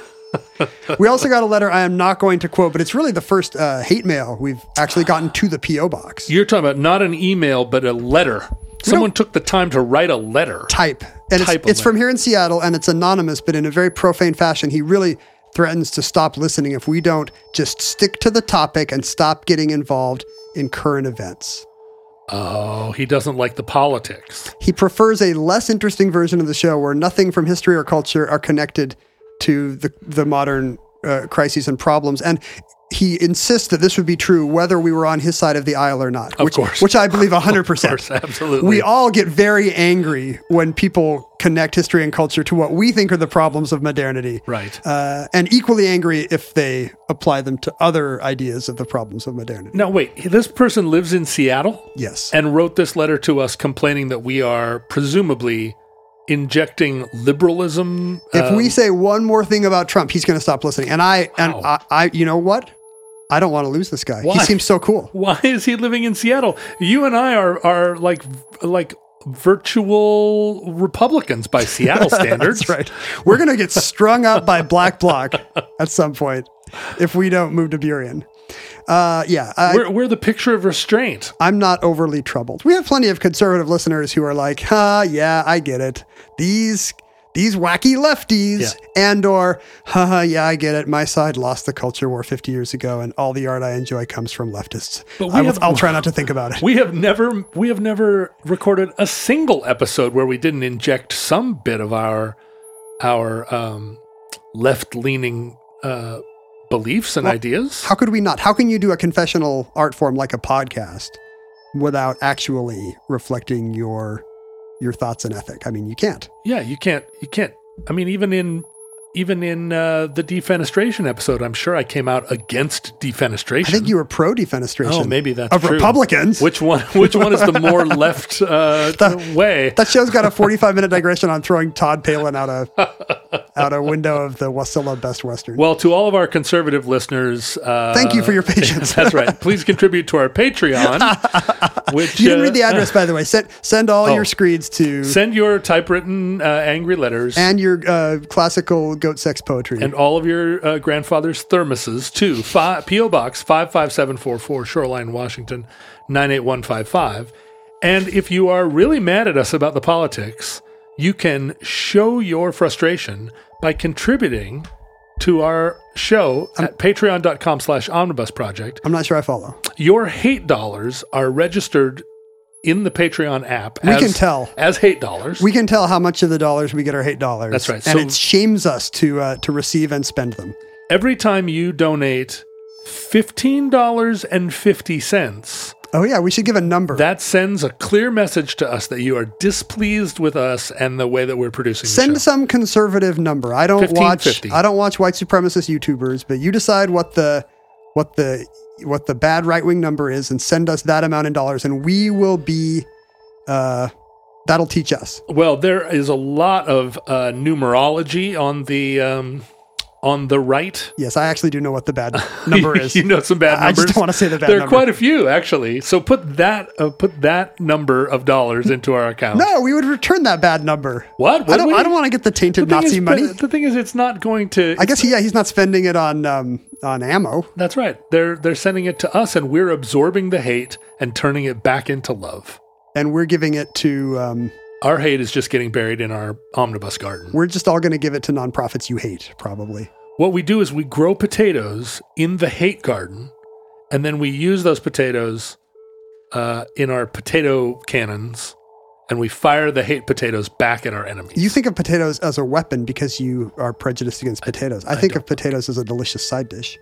We also got a letter I am not going to quote, but it's really the first uh, hate mail we've actually gotten to the P O box. You're talking about not an email, but a letter. We Someone took the time to write a letter. Type. And type it's, it's from here in Seattle, and it's anonymous, but in a very profane fashion. He really threatens to stop listening if we don't just stick to the topic and stop getting involved in current events. Oh, he doesn't like the politics. He prefers a less interesting version of the show where nothing from history or culture are connected to the, the modern uh, crises and problems. And he insists that this would be true whether we were on his side of the aisle or not. Of which, course. Which I believe one hundred percent. Of course, absolutely. We all get very angry when people connect history and culture to what we think are the problems of modernity. Right. Uh, and equally angry if they apply them to other ideas of the problems of modernity. Now, wait. This person lives in Seattle? Yes. And wrote this letter to us complaining that we are presumably... injecting liberalism. If um, we say one more thing about Trump, he's going to stop listening. And I, wow. and I, I, you know what? I don't want to lose this guy. Why? He seems so cool. Why is he living in Seattle? You and I are are like like virtual Republicans by Seattle standards. That's right. We're going to get strung up by Black Bloc at some point if we don't move to Burien. Uh, yeah. I, we're, we're the picture of restraint. I'm not overly troubled. We have plenty of conservative listeners who are like, huh, yeah, I get it. These these wacky lefties yeah. and or, huh, yeah, I get it. My side lost the culture war fifty years ago and all the art I enjoy comes from leftists. But I, have, I'll try not to think about it. We have never we have never recorded a single episode where we didn't inject some bit of our, our um, left-leaning uh beliefs and well, ideas. How could we not? How can you do a confessional art form like a podcast without actually reflecting your your thoughts and ethic? I mean, you can't. Yeah, you can't. You can't. I mean, even in even in uh, the defenestration episode, I'm sure I came out against defenestration. I think you were pro defenestration. Oh, maybe that's of true. Republicans. Which one? Which one is the more left uh, the, way? That show's got a forty-five minute digression on throwing Todd Palin out a out a window of the Wasilla Best Western. Well, to all of our conservative listeners, uh, thank you for your patience. That's right. Please contribute to our Patreon. Which you didn't uh, read the address, by the way. Send send all oh, your screeds to send your typewritten uh, angry letters and your uh, classical goat sex poetry and all of your uh, grandfather's thermoses to fi- P O Box five five seven four four Shoreline, Washington nine eight one five five. And if you are really mad at us about the politics, you can show your frustration by contributing to our show I'm, at patreon.com slash omnibus project. I'm not sure I follow. Your hate dollars are registered in the Patreon app. We as, can tell. As hate dollars. We can tell how much of the dollars we get are hate dollars. That's right. And so, it shames us to uh, to receive and spend them. Every time you donate fifteen dollars and fifty cents. Oh, yeah. We should give a number. That sends a clear message to us that you are displeased with us and the way that we're producing the show. Send some conservative number. I don't watch I don't watch white supremacist YouTubers, but you decide what the what the what the bad right-wing number is and send us that amount in dollars, and we will be uh, that'll teach us. Well, there is a lot of uh, numerology on the um, on the right. Yes, I actually do know what the bad number is. You know some bad numbers. I just don't want to say the bad number. There are number. Quite a few, actually. So put that uh, put that number of dollars into our account. No, we would return that bad number. What? Would I don't we? I don't want to get the tainted the Nazi is, money. The thing is, it's not going to... I guess, yeah, he's not spending it on... Um, on ammo. That's right. They're they're sending it to us, and we're absorbing the hate and turning it back into love. And we're giving it to... Um, our hate is just getting buried in our omnibus garden. We're just all going to give it to nonprofits you hate, probably. What we do is we grow potatoes in the hate garden, and then we use those potatoes uh, in our potato cannons, and we fire the hate potatoes back at our enemies. You think of potatoes as a weapon because you are prejudiced against potatoes. I, I think I of potatoes as a delicious side dish.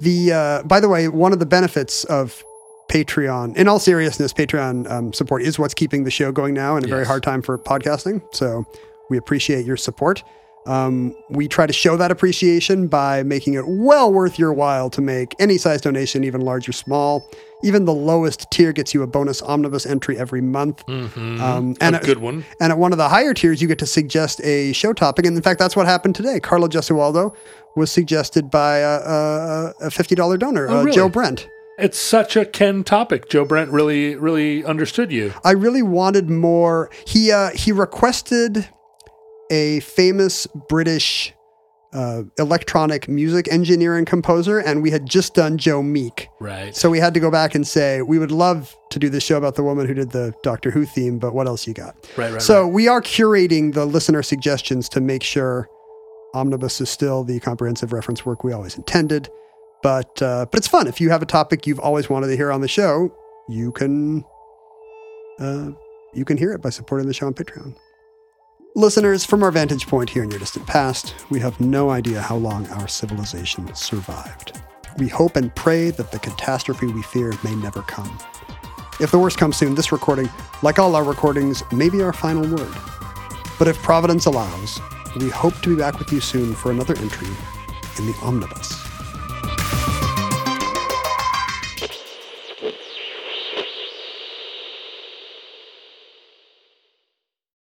The uh, by the way, one of the benefits of Patreon, in all seriousness, Patreon um, support is what's keeping the show going now in a yes. very hard time for podcasting. So we appreciate your support. Um, we try to show that appreciation by making it well worth your while to make any size donation, even large or small. Even the lowest tier gets you a bonus omnibus entry every month. Mm-hmm. Um, and a good at, one. And at one of the higher tiers, you get to suggest a show topic. And in fact, that's what happened today. Carlo Gesualdo was suggested by a, a, a fifty dollars donor, oh, uh, really? Joe Brent. It's such a Ken topic. Joe Brent really, really understood you. I really wanted more. He, uh, he requested... a famous British uh, electronic music engineer and composer, and we had just done Joe Meek. Right. So we had to go back and say, we would love to do this show about the woman who did the Doctor Who theme, but what else you got? Right, right, so right. We are curating the listener suggestions to make sure Omnibus is still the comprehensive reference work we always intended. But, uh, but it's fun. If you have a topic you've always wanted to hear on the show, you can, uh, you can hear it by supporting the show on Patreon. Listeners, from our vantage point here in your distant past, we have no idea how long our civilization survived. We hope and pray that the catastrophe we fear may never come. If the worst comes soon, this recording, like all our recordings, may be our final word. But if Providence allows, we hope to be back with you soon for another entry in the Omnibus.